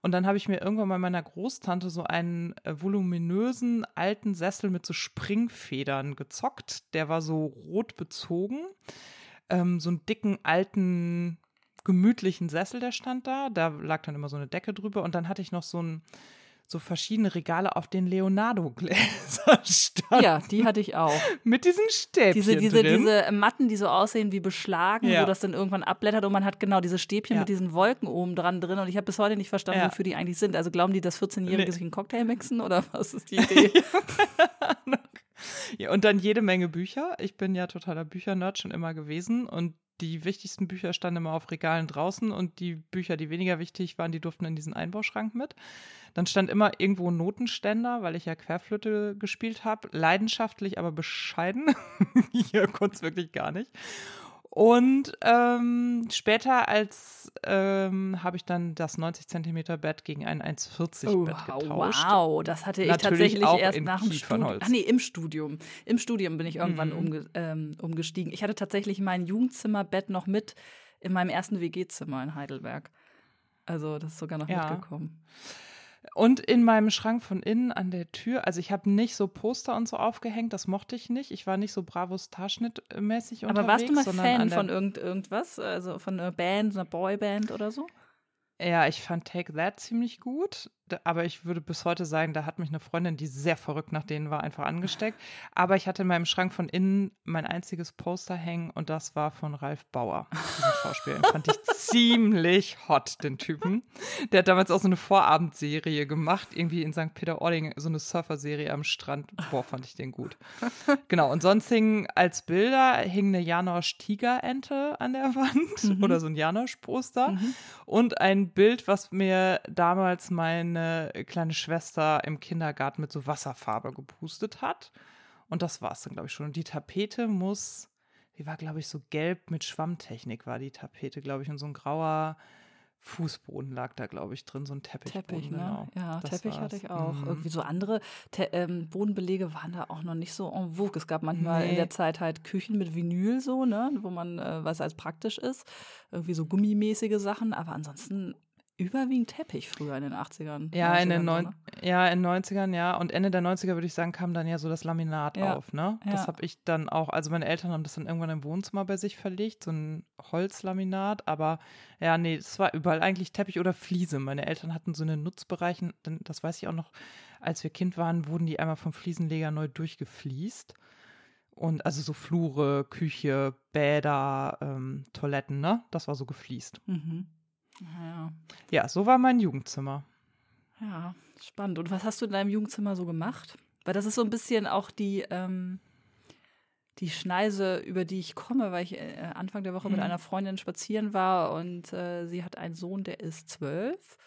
Und dann habe ich mir irgendwann bei meiner Großtante so einen voluminösen alten Sessel mit so Springfedern gezockt. Der war so rot bezogen. Ähm, so einen dicken, alten, gemütlichen Sessel, der stand da. Da lag dann immer so eine Decke drüber. Und dann hatte ich noch so ein, so verschiedene Regale, auf denen Leonardo-Gläser standen. Ja, die hatte ich auch. Mit diesen Stäbchen diese, diese, drin. Diese Matten, die so aussehen wie beschlagen, ja. wo das dann irgendwann abblättert. Und man hat genau diese Stäbchen ja. mit diesen Wolken oben dran drin. Und ich habe bis heute nicht verstanden, ja. wofür die eigentlich sind. Also glauben die, dass vierzehn-Jährige nee. sich einen Cocktail mixen? Oder was ist die Idee? Ja, und dann jede Menge Bücher. Ich bin ja totaler Büchernerd schon immer gewesen. Und die wichtigsten Bücher standen immer auf Regalen draußen und die Bücher, die weniger wichtig waren, die durften in diesen Einbauschrank mit. Dann stand immer irgendwo ein Notenständer, weil ich ja Querflöte gespielt habe. Leidenschaftlich, aber bescheiden. Hier konnte es wirklich gar nicht. Und ähm, später als ähm, habe ich dann das neunzig Zentimeter Bett gegen ein eins vierzig Bett oh, getauscht. Wow, das hatte ich Natürlich tatsächlich erst nach dem Studium. Ach nee, im Studium. Im Studium bin ich irgendwann mhm. umge- ähm, umgestiegen. Ich hatte tatsächlich mein Jugendzimmerbett noch mit in meinem ersten W G-Zimmer in Heidelberg. Also das ist sogar noch ja. mitgekommen. Und in meinem Schrank von innen an der Tür, also ich habe nicht so Poster und so aufgehängt, das mochte ich nicht. Ich war nicht so Bravo-Starschnitt-mäßig unterwegs. Aber warst du mal Fan von irgend, irgendwas? Also von einer Band, einer Boyband oder so? Ja, ich fand Take That ziemlich gut. Aber ich würde bis heute sagen, da hat mich eine Freundin, die sehr verrückt nach denen war, einfach angesteckt. Aber ich hatte in meinem Schrank von innen mein einziges Poster hängen und das war von Ralf Bauer. Diesen Schauspieler fand ich ziemlich hot, den Typen. Der hat damals auch so eine Vorabendserie gemacht, irgendwie in Sankt Peter-Ording, so eine Surfer-Serie am Strand. Boah, fand ich den gut. Genau, und sonst hingen als Bilder hing eine Janosch-Tigerente an der Wand mhm. oder so ein Janosch-Poster mhm. und ein Bild, was mir damals meine eine kleine Schwester im Kindergarten mit so Wasserfarbe gepustet hat. Und das war es dann, glaube ich, schon. Und die Tapete muss, die war, glaube ich, so gelb mit Schwammtechnik war die Tapete, glaube ich, und so ein grauer Fußboden lag da, glaube ich, drin, so ein Teppichboden. Teppich, ne? Genau. Ja, das Teppich war's. Hatte ich auch. Mhm. Irgendwie so andere Te- ähm, Bodenbelege waren da auch noch nicht so en vogue. Es gab manchmal nee. in der Zeit halt Küchen mit Vinyl so, ne, wo man, äh, was als praktisch ist, irgendwie so gummimäßige Sachen, aber ansonsten überwiegend Teppich früher in den achtzigern. Ja, in den neun- ja, in den neunzigern, ja. Und Ende der neunziger, würde ich sagen, kam dann ja so das Laminat ja. auf, ne? Ja. Das habe ich dann auch, also meine Eltern haben das dann irgendwann im Wohnzimmer bei sich verlegt, so ein Holzlaminat, aber ja, nee, es war überall eigentlich Teppich oder Fliese. Meine Eltern hatten so eine Nutzbereichen, das weiß ich auch noch, als wir Kind waren, wurden die einmal vom Fliesenleger neu durchgefliest. Und also so Flure, Küche, Bäder, ähm, Toiletten, ne? Das war so gefliest. Mhm. Ja. ja, so war mein Jugendzimmer. Ja, spannend. Und was hast du in deinem Jugendzimmer so gemacht? Weil das ist so ein bisschen auch die, ähm, die Schneise, über die ich komme, weil ich äh, Anfang der Woche mhm. mit einer Freundin spazieren war und äh, sie hat einen Sohn, der ist zwölf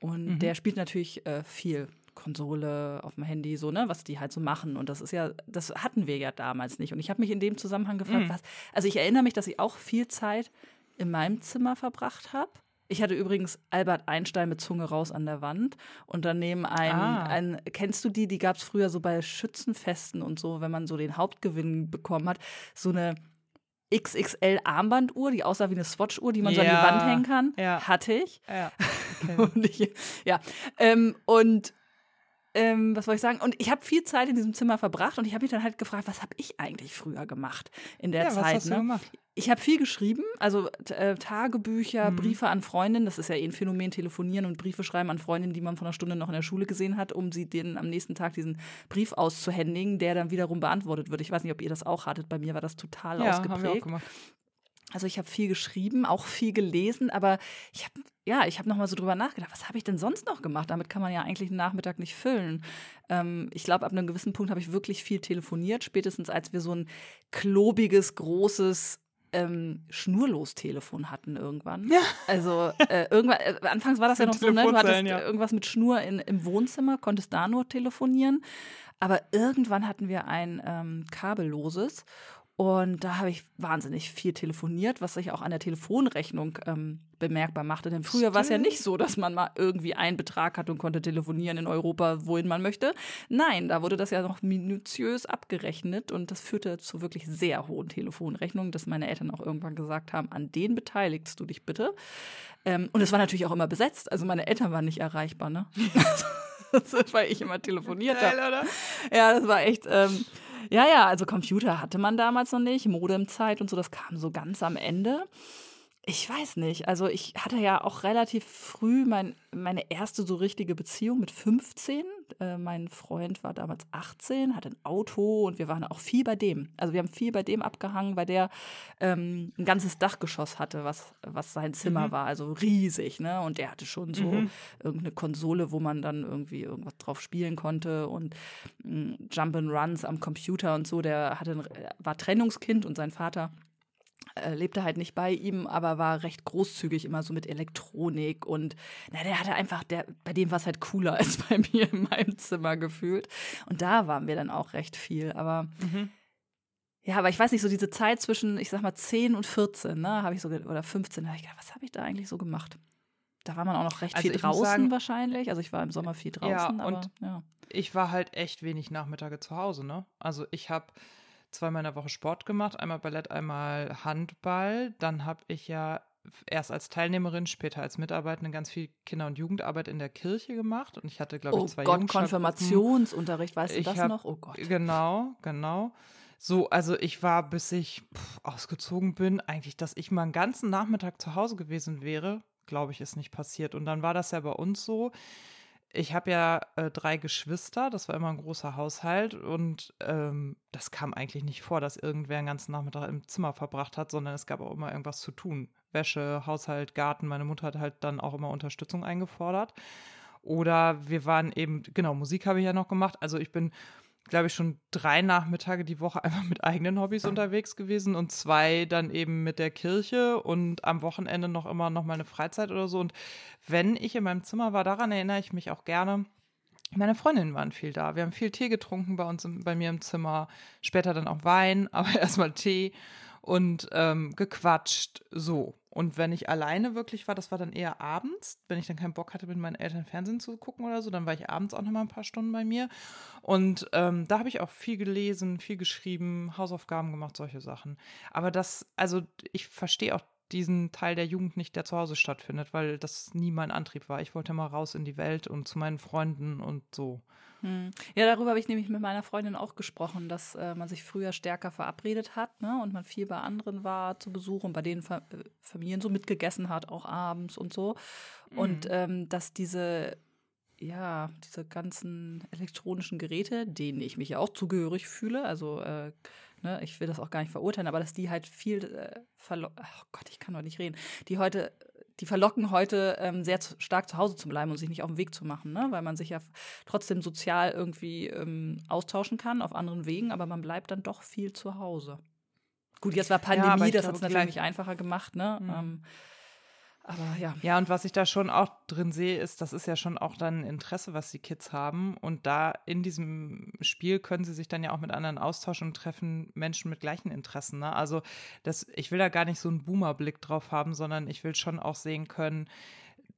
und mhm. der spielt natürlich äh, viel Konsole auf dem Handy, so, ne, was die halt so machen. Und das ist ja, das hatten wir ja damals nicht. Und ich habe mich in dem Zusammenhang gefragt, mhm. was, also ich erinnere mich, dass ich auch viel Zeit in meinem Zimmer verbracht habe. Ich hatte übrigens Albert Einstein mit Zunge raus an der Wand und daneben ein, ah. ein kennst du die, die gab es früher so bei Schützenfesten und so, wenn man so den Hauptgewinn bekommen hat, so eine X X L-Armbanduhr, die aussah wie eine Swatch-Uhr, die man ja. so an die Wand hängen kann, ja. hatte ich. Ja, okay. und, ich, ja. Ähm, und ähm, was soll ich sagen? Und ich habe viel Zeit in diesem Zimmer verbracht und ich habe mich dann halt gefragt, was habe ich eigentlich früher gemacht in der ja, Zeit? Was hast ne? du gemacht? Ich habe viel geschrieben, also äh, Tagebücher, mhm. Briefe an Freundinnen. Das ist ja eh ein Phänomen, telefonieren und Briefe schreiben an Freundinnen, die man von einer Stunde noch in der Schule gesehen hat, um sie denen am nächsten Tag diesen Brief auszuhändigen, der dann wiederum beantwortet wird. Ich weiß nicht, ob ihr das auch hattet. Bei mir war das total ja, ausgeprägt. Ja, haben wir auch gemacht. Also ich habe viel geschrieben, auch viel gelesen, aber ich habe ja, ich habe nochmal so drüber nachgedacht, was habe ich denn sonst noch gemacht? Damit kann man ja eigentlich einen Nachmittag nicht füllen. Ähm, ich glaube, ab einem gewissen Punkt habe ich wirklich viel telefoniert, spätestens als wir so ein klobiges, großes Ähm, Schnurlos-Telefon hatten irgendwann. Ja. Also äh, irgendwann, äh, anfangs war das, das ja noch so, ne? Du hattest ja. irgendwas mit Schnur in, im Wohnzimmer, konntest da nur telefonieren. Aber irgendwann hatten wir ein ähm, kabelloses und da habe ich wahnsinnig viel telefoniert, was sich auch an der Telefonrechnung ähm, bemerkbar machte. Denn früher war es ja nicht so, dass man mal irgendwie einen Betrag hat und konnte telefonieren in Europa, wohin man möchte. Nein, da wurde das ja noch minutiös abgerechnet und das führte zu wirklich sehr hohen Telefonrechnungen, dass meine Eltern auch irgendwann gesagt haben, an denen beteiligst du dich bitte. Ähm, und es war natürlich auch immer besetzt, also meine Eltern waren nicht erreichbar, ne? Weil ich immer telefoniert habe. Ja, das war echt... Ähm, ja, ja, also Computer hatte man damals noch nicht, Modemzeit und so, das kam so ganz am Ende. Ich weiß nicht, also ich hatte ja auch relativ früh mein, meine erste so richtige Beziehung mit fünfzehn. Äh, mein Freund war damals achtzehn, hatte ein Auto und wir waren auch viel bei dem. Also wir haben viel bei dem abgehangen, weil der ähm, ein ganzes Dachgeschoss hatte, was, was sein Zimmer mhm. war, also riesig, ne? Und der hatte schon so mhm. irgendeine Konsole, wo man dann irgendwie irgendwas drauf spielen konnte und mh, Jump'n'Runs am Computer und so. Der hatte ein, war Trennungskind und sein Vater lebte halt nicht bei ihm, aber war recht großzügig immer so mit Elektronik und na, der hatte einfach, der, bei dem war es halt cooler als bei mir in meinem Zimmer gefühlt. Und da waren wir dann auch recht viel, aber mhm. ja, aber ich weiß nicht, so diese Zeit zwischen, ich sag mal, zehn und vierzehn, ne, habe ich so, oder fünfzehn, habe ich gedacht, was habe ich da eigentlich so gemacht? Da war man auch noch recht also viel draußen sagen, wahrscheinlich, also ich war im Sommer viel draußen, ja, aber und ja. ich war halt echt wenig Nachmittage zu Hause, ne, also ich habe zweimal in der Woche Sport gemacht, einmal Ballett, einmal Handball. Dann habe ich ja erst als Teilnehmerin, später als Mitarbeitende ganz viel Kinder- und Jugendarbeit in der Kirche gemacht. Und ich hatte, glaube ich, zwei Oh Gott, Konfirmationsunterricht, weißt du das hab, noch? Oh Gott. Genau, genau. So, also ich war, bis ich pff, ausgezogen bin, eigentlich, dass ich mal einen ganzen Nachmittag zu Hause gewesen wäre, glaube ich, ist nicht passiert. Und dann war das ja bei uns so. Ich habe ja äh, drei Geschwister, das war immer ein großer Haushalt und ähm, das kam eigentlich nicht vor, dass irgendwer den ganzen Nachmittag im Zimmer verbracht hat, sondern es gab auch immer irgendwas zu tun. Wäsche, Haushalt, Garten, meine Mutter hat halt dann auch immer Unterstützung eingefordert. Oder wir waren eben, genau, Musik habe ich ja noch gemacht, also ich bin, glaube ich, schon drei Nachmittage die Woche einfach mit eigenen Hobbys unterwegs gewesen und zwei dann eben mit der Kirche und am Wochenende noch immer noch mal eine Freizeit oder so. Und wenn ich in meinem Zimmer war, daran erinnere ich mich auch gerne, meine Freundinnen waren viel da. Wir haben viel Tee getrunken bei uns, bei mir im Zimmer, später dann auch Wein, aber erstmal Tee und ähm, gequatscht, so. Und wenn ich alleine wirklich war, das war dann eher abends, wenn ich dann keinen Bock hatte, mit meinen Eltern Fernsehen zu gucken oder so, dann war ich abends auch nochmal ein paar Stunden bei mir. Und ähm, da habe ich auch viel gelesen, viel geschrieben, Hausaufgaben gemacht, solche Sachen. Aber das, also ich verstehe auch diesen Teil der Jugend nicht, der zu Hause stattfindet, weil das nie mein Antrieb war. Ich wollte mal raus in die Welt und zu meinen Freunden und so. Hm. Ja, darüber habe ich nämlich mit meiner Freundin auch gesprochen, dass äh, man sich früher stärker verabredet hat, ne, und man viel bei anderen war zu Besuch und bei denen Fa- äh, Familien so mitgegessen hat, auch abends und so. Mhm. Und ähm, dass diese, ja, diese ganzen elektronischen Geräte, denen ich mich ja auch zugehörig fühle, also äh, ne, ich will das auch gar nicht verurteilen, aber dass die halt viel äh, verlocken, oh Gott, ich kann doch nicht reden, die heute, die verlocken heute ähm, sehr zu- stark zu Hause zu bleiben und sich nicht auf den Weg zu machen, ne, weil man sich ja f- trotzdem sozial irgendwie ähm, austauschen kann auf anderen Wegen, aber man bleibt dann doch viel zu Hause. Gut, jetzt war Pandemie, ja, das hat es natürlich nicht einfacher gemacht, ne, mhm. ähm, aber ja. Ja, und was ich da schon auch drin sehe, ist, das ist ja schon auch dann ein Interesse, was die Kids haben. Und da in diesem Spiel können sie sich dann ja auch mit anderen austauschen und treffen Menschen mit gleichen Interessen. Ne? Also das, ich will da gar nicht so einen Boomer-Blick drauf haben, sondern ich will schon auch sehen können,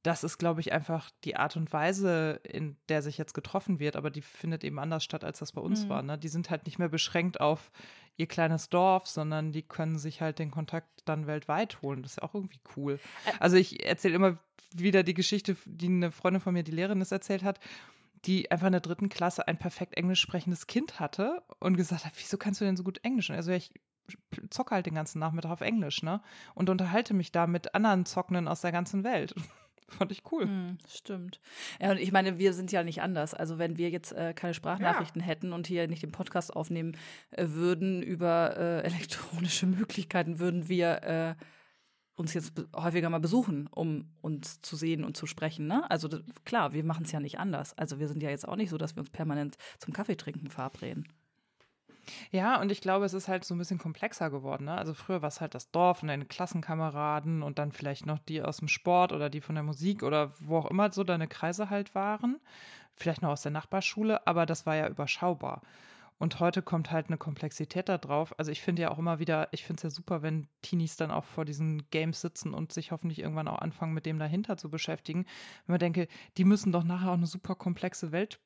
das ist, glaube ich, einfach die Art und Weise, in der sich jetzt getroffen wird. Aber die findet eben anders statt, als das bei uns mhm. war. Ne? Die sind halt nicht mehr beschränkt auf ihr kleines Dorf, sondern die können sich halt den Kontakt dann weltweit holen. Das ist ja auch irgendwie cool. Also ich erzähle immer wieder die Geschichte, die eine Freundin von mir, die Lehrerin, ist, erzählt hat, die einfach in der dritten Klasse ein perfekt englisch sprechendes Kind hatte und gesagt hat, wieso kannst du denn so gut Englisch? Also ich zocke halt den ganzen Nachmittag auf Englisch, ne? Und unterhalte mich da mit anderen Zockenden aus der ganzen Welt. Fand ich cool. Hm, stimmt. Ja, und ich meine, wir sind ja nicht anders. Also wenn wir jetzt äh, keine Sprachnachrichten ja. hätten und hier nicht den Podcast aufnehmen äh, würden über äh, elektronische Möglichkeiten, würden wir äh, uns jetzt be- häufiger mal besuchen, um uns zu sehen und zu sprechen. Ne? Also das, klar, wir machen es ja nicht anders. Also wir sind ja jetzt auch nicht so, dass wir uns permanent zum Kaffeetrinken verabreden. Ja, und ich glaube, es ist halt so ein bisschen komplexer geworden. Ne? Also früher war es halt das Dorf und deine Klassenkameraden und dann vielleicht noch die aus dem Sport oder die von der Musik oder wo auch immer so deine Kreise halt waren. Vielleicht noch aus der Nachbarschule, aber das war ja überschaubar. Und heute kommt halt eine Komplexität da drauf. Also ich finde ja auch immer wieder, ich finde es ja super, wenn Teenies dann auch vor diesen Games sitzen und sich hoffentlich irgendwann auch anfangen, mit dem dahinter zu beschäftigen. Wenn man denke, die müssen doch nachher auch eine super komplexe Welt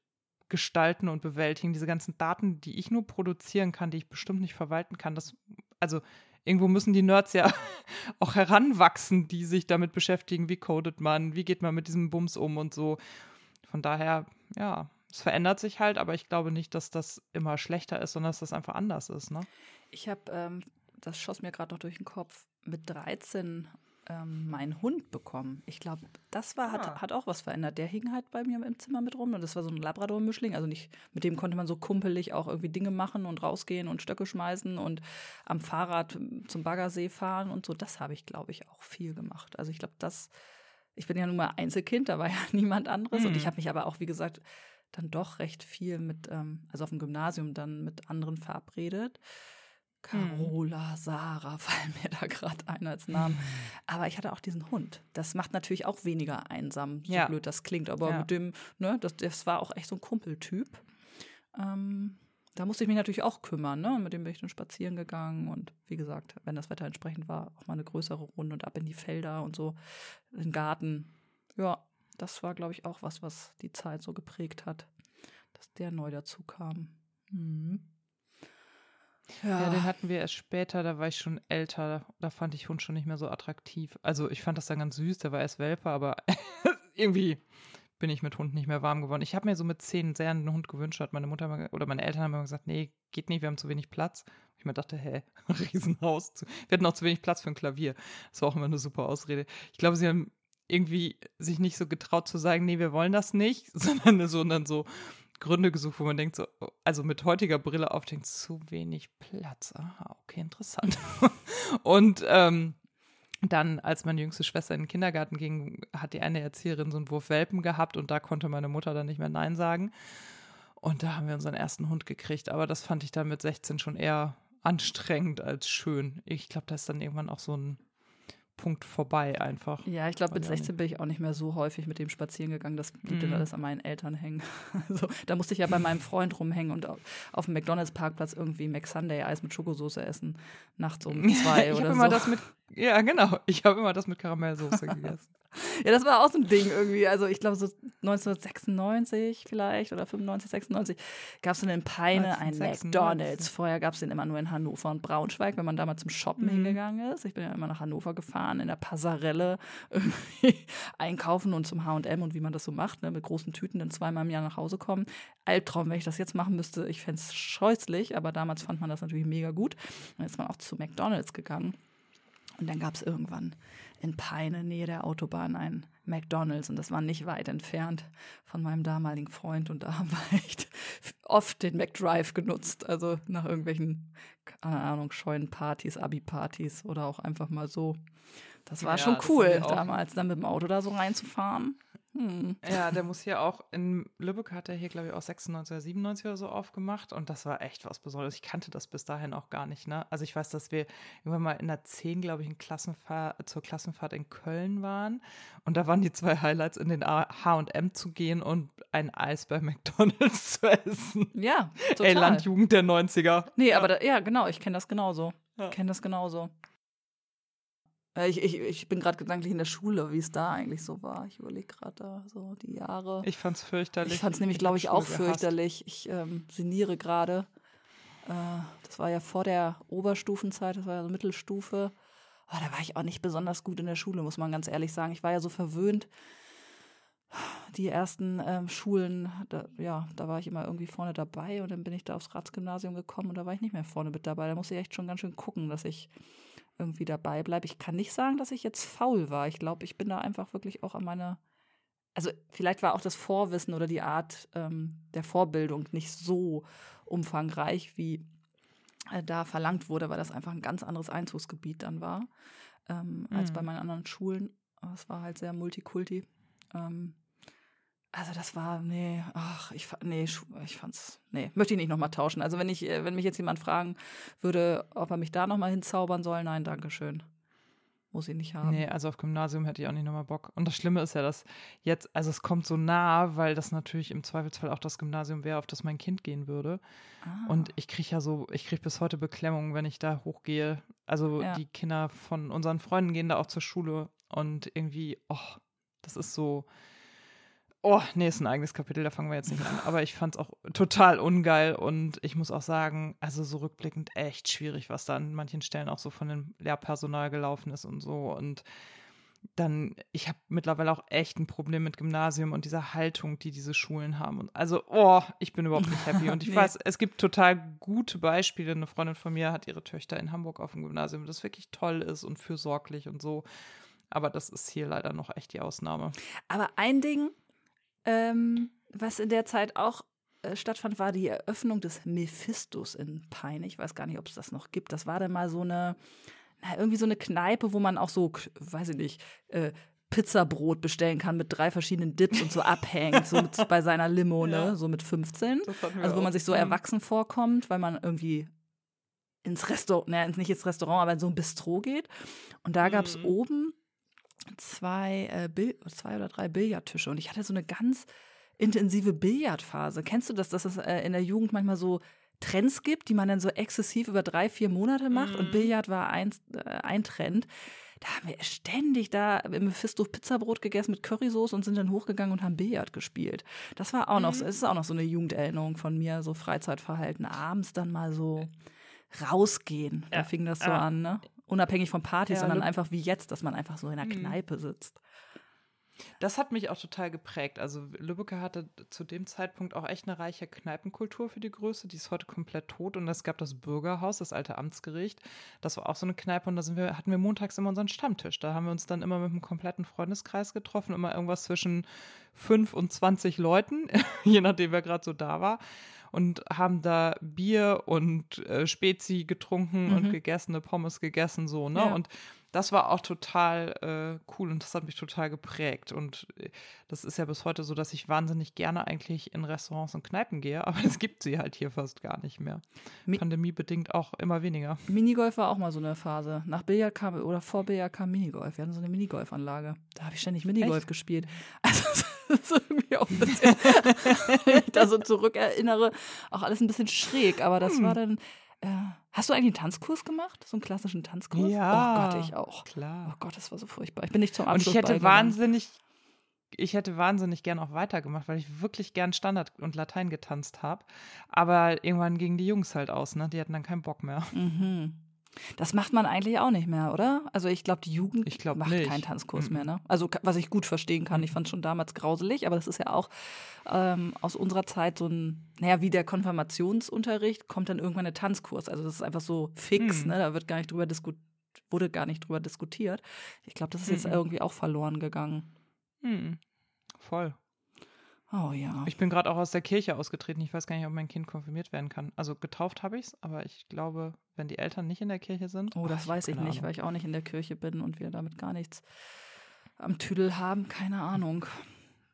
gestalten und bewältigen, diese ganzen Daten, die ich nur produzieren kann, die ich bestimmt nicht verwalten kann, das, also irgendwo müssen die Nerds ja auch heranwachsen, die sich damit beschäftigen, wie codet man, wie geht man mit diesem Bums um und so. Von daher, ja, es verändert sich halt, aber ich glaube nicht, dass das immer schlechter ist, sondern dass das einfach anders ist, ne? Ich habe, ähm, das schoss mir gerade noch durch den Kopf, mit dreizehn ähm, meinen Hund bekommen. Ich glaube, das war, hat, ah. hat auch was verändert. Der hing halt bei mir im Zimmer mit rum und das war so ein Labrador-Mischling. Also nicht, mit dem konnte man so kumpelig auch irgendwie Dinge machen und rausgehen und Stöcke schmeißen und am Fahrrad zum Baggersee fahren und so. Das habe ich, glaube ich, auch viel gemacht. Also ich glaube, das, ich bin ja nun mal Einzelkind, da war ja niemand anderes. Mhm. Und ich habe mich aber auch, wie gesagt, dann doch recht viel mit, ähm, also auf dem Gymnasium dann mit anderen verabredet. Carola, Sarah, fallen mir da gerade ein als Namen. Aber ich hatte auch diesen Hund. Das macht natürlich auch weniger einsam, so ja. blöd das klingt. Aber ja. mit dem, ne, das, das war auch echt so ein Kumpeltyp. Ähm, da musste ich mich natürlich auch kümmern, ne? Mit dem bin ich dann spazieren gegangen. Und wie gesagt, wenn das Wetter entsprechend war, auch mal eine größere Runde und ab in die Felder und so, in den Garten. Ja, das war, glaube ich, auch was, was die Zeit so geprägt hat, dass der neu dazu kam. Mhm. Ja. ja, den hatten wir erst später, da war ich schon älter, da fand ich Hund schon nicht mehr so attraktiv. Also ich fand das dann ganz süß, der war erst Welpe, aber irgendwie bin ich mit Hunden nicht mehr warm geworden. Ich habe mir so mit zehn sehr einen Hund gewünscht, hat meine Mutter mal, oder meine Eltern haben immer gesagt, nee, geht nicht, wir haben zu wenig Platz. Ich mir dachte, hä, Riesenhaus, wir hatten auch zu wenig Platz für ein Klavier. Das war auch immer eine super Ausrede. Ich glaube, sie haben irgendwie sich nicht so getraut zu sagen, nee, wir wollen das nicht, sondern, sondern so Gründe gesucht, wo man denkt, so, also mit heutiger Brille auf, denkt, zu wenig Platz. Aha, okay, interessant. Und ähm, dann, als meine jüngste Schwester in den Kindergarten ging, hat die eine Erzieherin so einen Wurf Welpen gehabt und da konnte meine Mutter dann nicht mehr Nein sagen. Und da haben wir unseren ersten Hund gekriegt, aber das fand ich dann mit sechzehn schon eher anstrengend als schön. Ich glaube, da ist dann irgendwann auch so ein Punkt vorbei einfach. Ja, ich glaube, mit sechzehn bin ich auch nicht mehr so häufig mit dem spazieren gegangen, das blieb mm. dann alles an meinen Eltern hängen. Also, da musste ich ja bei meinem Freund rumhängen und auf, auf dem McDonalds-Parkplatz irgendwie Mac Sunday Eis mit Schokosauce essen, nachts um zwei ich oder so. Ich habe immer das mit Ja, genau. Ich habe immer das mit Karamellsoße gegessen. Ja, das war auch so ein Ding irgendwie. Also ich glaube so neunzehnhundertsechsundneunzig vielleicht oder fünfundneunzig, sechsundneunzig gab es in Peine einen McDonald's. Vorher gab es den immer nur in Hannover und Braunschweig, wenn man da mal zum Shoppen mhm. hingegangen ist. Ich bin ja immer nach Hannover gefahren, in der Passerelle irgendwie einkaufen und zum H und M und wie man das so macht, ne, mit großen Tüten dann zweimal im Jahr nach Hause kommen. Albtraum, wenn ich das jetzt machen müsste. Ich fände es scheußlich, aber damals fand man das natürlich mega gut. Dann ist man auch zu McDonald's gegangen. Und dann gab es irgendwann in Peine, Nähe der Autobahn, ein McDonald's. Und das war nicht weit entfernt von meinem damaligen Freund. Und da haben wir echt oft den McDrive genutzt. Also nach irgendwelchen, keine Ahnung, scheuen Partys, Abi-Partys oder auch einfach mal so. Das war ja schon cool damals, dann mit dem Auto da so reinzufahren. Hm. Ja, der muss hier auch, in Lübeck hat er hier, glaube ich, auch sechsundneunzig oder siebenundneunzig oder so aufgemacht und das war echt was Besonderes. Ich kannte das bis dahin auch gar nicht, ne? Also ich weiß, dass wir irgendwann mal in der zehn, glaube ich, in Klassenfahrt, zur Klassenfahrt in Köln waren und da waren die zwei Highlights, in den H und M zu gehen und ein Eis bei McDonald's zu essen. Ja, total. Ey, Landjugend der neunziger. Nee, ja. aber da, ja, genau, ich kenne das genauso. Ja. Ich kenne das genauso. Ich, ich, ich bin gerade gedanklich in der Schule, wie es da eigentlich so war. Ich überlege gerade da so die Jahre. Ich fand's fürchterlich. Ich fand's nämlich, glaube ich, auch fürchterlich. Ich ähm, sinniere gerade. Äh, das war ja vor der Oberstufenzeit, das war ja so Mittelstufe. Oh, da war ich auch nicht besonders gut in der Schule, muss man ganz ehrlich sagen. Ich war ja so verwöhnt. Die ersten ähm, Schulen, da, ja, da war ich immer irgendwie vorne dabei und dann bin ich da aufs Ratsgymnasium gekommen und da war ich nicht mehr vorne mit dabei. Da musste ich echt schon ganz schön gucken, dass ich irgendwie dabei bleibe. Ich kann nicht sagen, dass ich jetzt faul war. Ich glaube, ich bin da einfach wirklich auch an meine, also vielleicht war auch das Vorwissen oder die Art ähm, der Vorbildung nicht so umfangreich, wie äh, da verlangt wurde, weil das einfach ein ganz anderes Einzugsgebiet dann war, ähm, mhm. als bei meinen anderen Schulen. Es war halt sehr Multikulti. Ähm, Also das war, nee, ach, ich, nee, ich fand's, nee, möchte ich nicht nochmal tauschen. Also wenn ich, wenn mich jetzt jemand fragen würde, ob er mich da nochmal hinzaubern soll, nein, dankeschön. Muss ich nicht haben. Nee, also auf Gymnasium hätte ich auch nicht nochmal Bock. Und das Schlimme ist ja, dass jetzt, also es kommt so nah, weil das natürlich im Zweifelsfall auch das Gymnasium wäre, auf das mein Kind gehen würde. Ah. Und ich kriege ja so, ich kriege bis heute Beklemmung, wenn ich da hochgehe. Also ja. Die Kinder von unseren Freunden gehen da auch zur Schule und irgendwie, oh, das ist so... Oh, nee, ist ein eigenes Kapitel, da fangen wir jetzt nicht an. Aber ich fand's auch total ungeil und ich muss auch sagen, also so rückblickend echt schwierig, was da an manchen Stellen auch so von dem Lehrpersonal gelaufen ist und so. Und dann, ich habe mittlerweile auch echt ein Problem mit Gymnasium und dieser Haltung, die diese Schulen haben. Und also, oh, ich bin überhaupt nicht happy. Und ich nee. weiß, es gibt total gute Beispiele. Eine Freundin von mir hat ihre Töchter in Hamburg auf dem Gymnasium, das wirklich toll ist und fürsorglich und so. Aber das ist hier leider noch echt die Ausnahme. Aber ein Ding... Ähm, was in der Zeit auch äh, stattfand, war die Eröffnung des Mephistos in Peine. Ich weiß gar nicht, ob es das noch gibt. Das war dann mal so eine, na, irgendwie so eine Kneipe, wo man auch so, weiß ich nicht, äh, Pizzabrot bestellen kann mit drei verschiedenen Dips und so abhängt, so mit, bei seiner Limo, ne? Ja. So mit fünfzehn. Also wo man sich so erwachsen vorkommt, weil man irgendwie ins Restaurant, naja, nicht ins Restaurant, aber in so ein Bistro geht. Und da gab es mhm. oben Zwei, äh, Bil- zwei oder drei Billardtische und ich hatte so eine ganz intensive Billardphase. Kennst du das, dass es äh, in der Jugend manchmal so Trends gibt, die man dann so exzessiv über drei, vier Monate macht mhm. und Billard war ein, äh, ein Trend. Da haben wir ständig da im Mephisto Pizzabrot gegessen mit Currysoße und sind dann hochgegangen und haben Billard gespielt. Das war auch mhm. noch, es ist auch noch so eine Jugenderinnerung von mir, so Freizeitverhalten, abends dann mal so rausgehen. Ja. Da fing das so ah. an, ne? Unabhängig von Partys, ja, sondern Lü- einfach wie jetzt, dass man einfach so in einer mhm. Kneipe sitzt. Das hat mich auch total geprägt. Also Lübecker hatte zu dem Zeitpunkt auch echt eine reiche Kneipenkultur für die Größe. Die ist heute komplett tot. Und es gab das Bürgerhaus, das alte Amtsgericht. Das war auch so eine Kneipe. Und da sind wir, hatten wir montags immer unseren Stammtisch. Da haben wir uns dann immer mit einem kompletten Freundeskreis getroffen. Immer irgendwas zwischen fünf und zwanzig Leuten, je nachdem, wer gerade so da war. Und haben da Bier und äh, Spezi getrunken mhm. und gegessene Pommes gegessen, so, ne? Ja. Und das war auch total äh, cool und das hat mich total geprägt. Und das ist ja bis heute so, dass ich wahnsinnig gerne eigentlich in Restaurants und Kneipen gehe, aber es gibt sie halt hier fast gar nicht mehr. Mi- Pandemiebedingt auch immer weniger. Minigolf war auch mal so eine Phase. Nach Billard kam oder vor Billard kam Minigolf. Wir hatten so eine Minigolfanlage. Da habe ich ständig Minigolf Echt? gespielt. Also das ist irgendwie auch ein bisschen, wenn ich da so zurückerinnere, auch alles ein bisschen schräg. Aber das hm. war dann, Äh, hast du eigentlich einen Tanzkurs gemacht? So einen klassischen Tanzkurs? Ja. Oh Gott, ich auch. Klar. Oh Gott, das war so furchtbar. Ich bin nicht zum Abschluss Und ich hätte wahnsinnig... Ich hätte wahnsinnig gern auch weitergemacht, weil ich wirklich gern Standard und Latein getanzt habe. Aber irgendwann gingen die Jungs halt aus, ne? Die hatten dann keinen Bock mehr. Mhm. Das macht man eigentlich auch nicht mehr, oder? Also ich glaube, die Jugend ich glaub macht nicht. keinen Tanzkurs mhm. mehr, ne? Also was ich gut verstehen kann. Ich fand es schon damals grauselig, aber das ist ja auch ähm, aus unserer Zeit so ein, naja, wie der Konfirmationsunterricht, kommt dann irgendwann der Tanzkurs. Also das ist einfach so fix, mhm. ne? Da wird gar nicht drüber diskutiert, wurde gar nicht drüber diskutiert. Ich glaube, das ist mhm. jetzt irgendwie auch verloren gegangen. Hm, voll. Oh ja. Ich bin gerade auch aus der Kirche ausgetreten. Ich weiß gar nicht, ob mein Kind konfirmiert werden kann. Also getauft habe ich es, aber ich glaube, wenn die Eltern nicht in der Kirche sind. Oh, das ach, weiß ich nicht, Ahnung. Weil ich auch nicht in der Kirche bin und wir damit gar nichts am Tüdel haben. Keine Ahnung.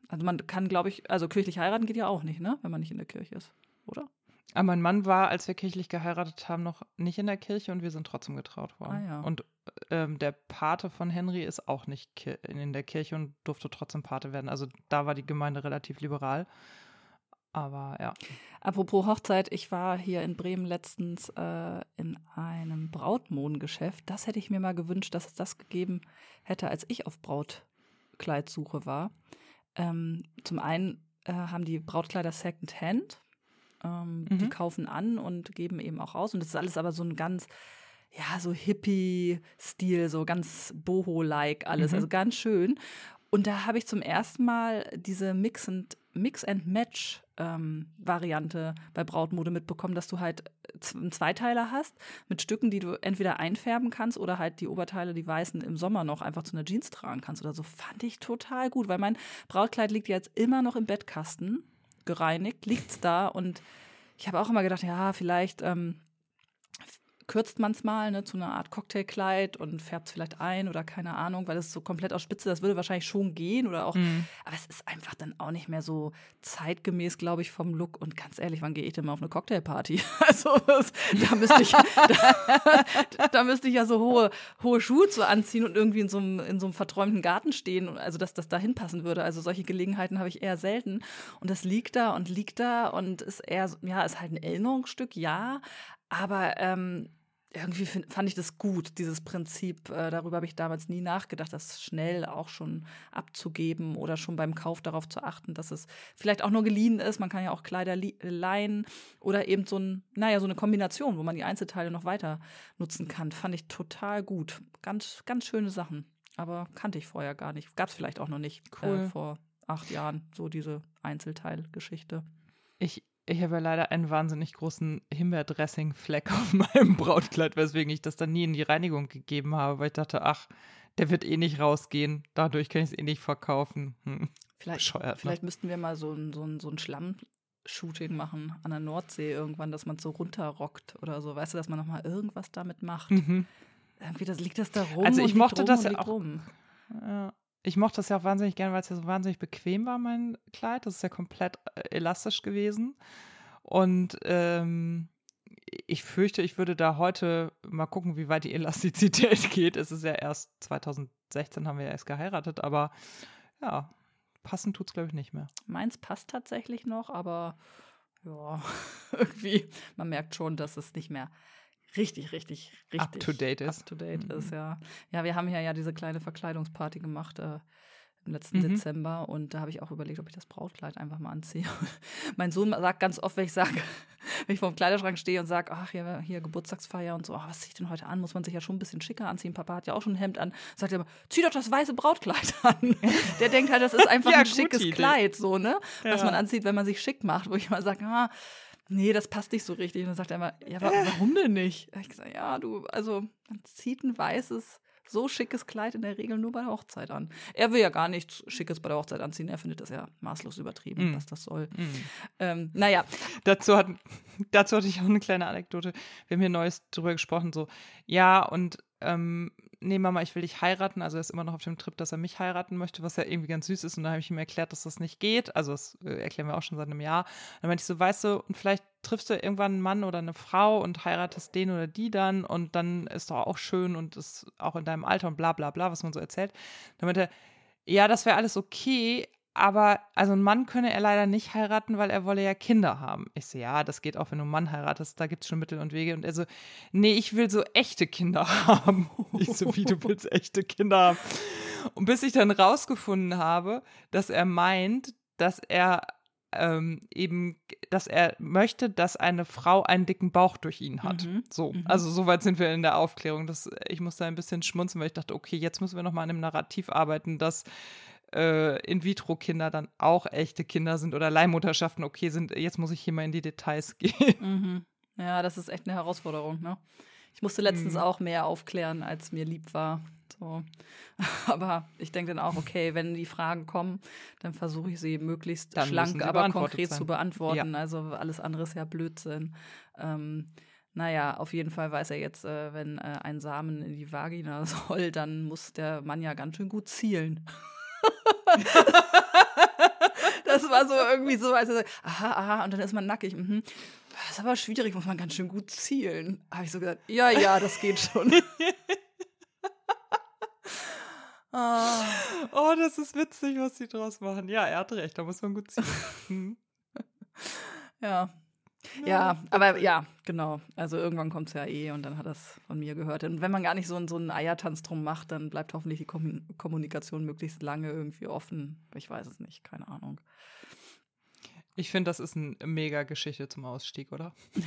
Also man kann, glaube ich, also kirchlich heiraten geht ja auch nicht, ne? Wenn man nicht in der Kirche ist, oder? Aber mein Mann war, als wir kirchlich geheiratet haben, noch nicht in der Kirche und wir sind trotzdem getraut worden. Ah, ja. Und ähm, der Pate von Henry ist auch nicht ki- in der Kirche und durfte trotzdem Pate werden. Also da war die Gemeinde relativ liberal. Aber ja. Apropos Hochzeit, ich war hier in Bremen letztens äh, in einem Brautmodengeschäft. Das hätte ich mir mal gewünscht, dass es das gegeben hätte, als ich auf Brautkleidsuche war. Ähm, zum einen äh, haben die Brautkleider Secondhand. Ähm, mhm. Die kaufen an und geben eben auch raus. Und das ist alles aber so ein ganz, ja, so Hippie-Stil, so ganz boho-like alles, mhm. also ganz schön. Und da habe ich zum ersten Mal diese Mix and, Mix and Match ähm, Variante bei Brautmode mitbekommen, dass du halt einen Zweiteiler hast mit Stücken, die du entweder einfärben kannst oder halt die Oberteile, die weißen, im Sommer noch einfach zu einer Jeans tragen kannst oder so. Fand ich total gut, weil mein Brautkleid liegt ja jetzt immer noch im Bettkasten. Gereinigt, liegt's da und ich habe auch immer gedacht, ja, vielleicht ähm, kürzt man es mal, ne, zu einer Art Cocktailkleid und färbt es vielleicht ein oder keine Ahnung, weil es so komplett aus Spitze, das würde wahrscheinlich schon gehen oder auch, mhm. aber es ist einfach dann auch nicht mehr so zeitgemäß, glaube ich, vom Look und ganz ehrlich, wann gehe ich denn mal auf eine Cocktailparty? Also das, da müsste ich da, da müsste ich ja so hohe, hohe Schuhe zu anziehen und irgendwie in so einem, in so einem verträumten Garten stehen, also dass das da hinpassen würde, also solche Gelegenheiten habe ich eher selten und das liegt da und liegt da und ist eher, ja, ist halt ein Erinnerungsstück, ja, aber ähm, irgendwie find, fand ich das gut, dieses Prinzip. Äh, darüber habe ich damals nie nachgedacht, das schnell auch schon abzugeben oder schon beim Kauf darauf zu achten, dass es vielleicht auch nur geliehen ist. Man kann ja auch Kleider li- leihen oder eben so ein, naja, so eine Kombination, wo man die Einzelteile noch weiter nutzen kann. Fand ich total gut. Ganz, ganz schöne Sachen. Aber kannte ich vorher gar nicht. Gab es vielleicht auch noch nicht cool. äh, vor acht Jahren, so diese Einzelteilgeschichte. Ich Ich habe ja leider einen wahnsinnig großen Himbeerdressing-Fleck auf meinem Brautkleid, weswegen ich das dann nie in die Reinigung gegeben habe, weil ich dachte, ach, der wird eh nicht rausgehen, dadurch kann ich es eh nicht verkaufen. Hm. Vielleicht, bescheuert, vielleicht ne? müssten wir mal so ein, so ein, so ein Schlamm-Shooting machen an der Nordsee irgendwann, dass man es so runterrockt oder so, weißt du, dass man nochmal irgendwas damit macht. Mhm. Irgendwie das, liegt das da rum also ich und mochte das ja auch. Rum. Ja. Ich mochte das ja auch wahnsinnig gerne, weil es ja so wahnsinnig bequem war, mein Kleid. Das ist ja komplett elastisch gewesen. Und ähm, ich fürchte, ich würde da heute mal gucken, wie weit die Elastizität geht. Es ist ja erst zweitausendsechzehn haben wir ja erst geheiratet, aber ja, passen tut's, glaube ich, nicht mehr. Meins passt tatsächlich noch, aber ja, irgendwie, man merkt schon, dass es nicht mehr richtig, richtig, richtig up to date ist. Up to date mhm. ist, ja. Ja, wir haben ja ja diese kleine Verkleidungsparty gemacht äh, im letzten mhm. Dezember und da habe ich auch überlegt, ob ich das Brautkleid einfach mal anziehe. Mein Sohn sagt ganz oft, wenn ich sage, wenn ich vor dem Kleiderschrank stehe und sage, ach, hier, hier Geburtstagsfeier und so, ach, was ziehe ich denn heute an? Muss man sich ja schon ein bisschen schicker anziehen. Papa hat ja auch schon ein Hemd an. Sagt er immer, zieh doch das weiße Brautkleid an. Der denkt halt, das ist einfach ja, ein schickes Idee. Kleid, so, ne? Ja. Was man anzieht, wenn man sich schick macht, wo ich immer sage, ah, nee, das passt nicht so richtig. Und dann sagt er immer, ja, warum denn nicht? Ich sage, ja, du, also man zieht ein weißes, so schickes Kleid in der Regel nur bei der Hochzeit an. Er will ja gar nichts Schickes bei der Hochzeit anziehen. Er findet das ja maßlos übertrieben, mm. was das soll. Mm. Ähm, naja. Dazu, hat, dazu hatte ich auch eine kleine Anekdote. Wir haben hier Neues drüber gesprochen, so, ja, und ähm, nee, Mama, ich will dich heiraten. Also er ist immer noch auf dem Trip, dass er mich heiraten möchte, was ja irgendwie ganz süß ist. Und da habe ich ihm erklärt, dass das nicht geht. Also das erklären wir auch schon seit einem Jahr. Und dann meinte ich so, weißt du, und vielleicht triffst du irgendwann einen Mann oder eine Frau und heiratest den oder die dann. Und dann ist doch auch schön und ist auch in deinem Alter und bla bla bla, was man so erzählt. Dann meinte er, ja, das wäre alles okay, aber also einen Mann könne er leider nicht heiraten, weil er wolle ja Kinder haben. Ich so, ja, das geht auch, wenn du einen Mann heiratest, da gibt es schon Mittel und Wege. Und er so, nee, ich will so echte Kinder haben. Ich so, wie, du willst echte Kinder haben? Und bis ich dann rausgefunden habe, dass er meint, dass er ähm, eben, dass er möchte, dass eine Frau einen dicken Bauch durch ihn hat. Mhm. So, mhm. Also soweit sind wir in der Aufklärung. Das, ich musste ein bisschen schmunzeln, weil ich dachte, okay, jetzt müssen wir nochmal an dem Narrativ arbeiten, dass Äh, In-vitro-Kinder dann auch echte Kinder sind oder Leihmutterschaften okay sind. Jetzt muss ich hier mal in die Details gehen. Mhm. Ja, das ist echt eine Herausforderung, ne? Ich musste letztens mhm. auch mehr aufklären, als mir lieb war. So. Aber ich denke dann auch, okay, wenn die Fragen kommen, dann versuche ich sie möglichst dann schlank, aber konkret sein. zu beantworten. Ja. Also alles andere ist ja Blödsinn. Ähm, Naja, auf jeden Fall weiß er jetzt, äh, wenn äh, ein Samen in die Vagina soll, dann muss der Mann ja ganz schön gut zielen. Das war so irgendwie so, als er sagt, aha, aha, und dann ist man nackig. Mhm. Das ist aber schwierig, muss man ganz schön gut zielen. Habe ich so gesagt, ja, ja, das geht schon. ah. Oh, das ist witzig, was die draus machen. Ja, er hat recht, da muss man gut zielen. Hm. ja. ja, ja, aber ja, genau. Also irgendwann kommt es ja eh und dann hat er es von mir gehört. Und wenn man gar nicht so, so einen Eiertanz drum macht, dann bleibt hoffentlich die Kom- Kommunikation möglichst lange irgendwie offen. Ich weiß es nicht, keine Ahnung. Ich finde, das ist eine mega Geschichte zum Ausstieg, oder? Ja,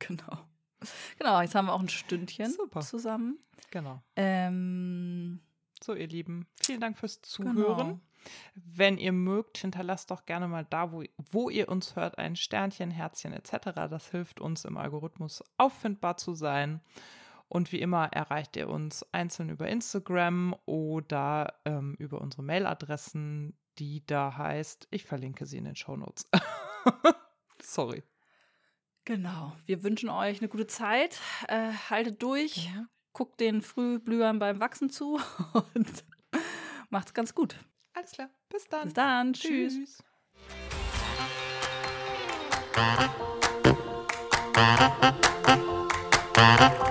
genau. Genau, jetzt haben wir auch ein Stündchen Super. zusammen. Genau. Ähm, so, ihr Lieben, vielen Dank fürs Zuhören. Genau. Wenn ihr mögt, hinterlasst doch gerne mal da, wo, wo ihr uns hört, ein Sternchen, Herzchen et cetera. Das hilft uns, im Algorithmus auffindbar zu sein. Und wie immer erreicht ihr uns einzeln über Instagram oder ähm, über unsere Mailadressen, die da heißt, ich verlinke sie in den Shownotes. Sorry. Genau. Wir wünschen euch eine gute Zeit. Äh, haltet durch. Ja. Guckt den Frühblühern beim Wachsen zu und macht's ganz gut. Alles klar. Bis dann. Bis dann. Tschüss. Tschüss.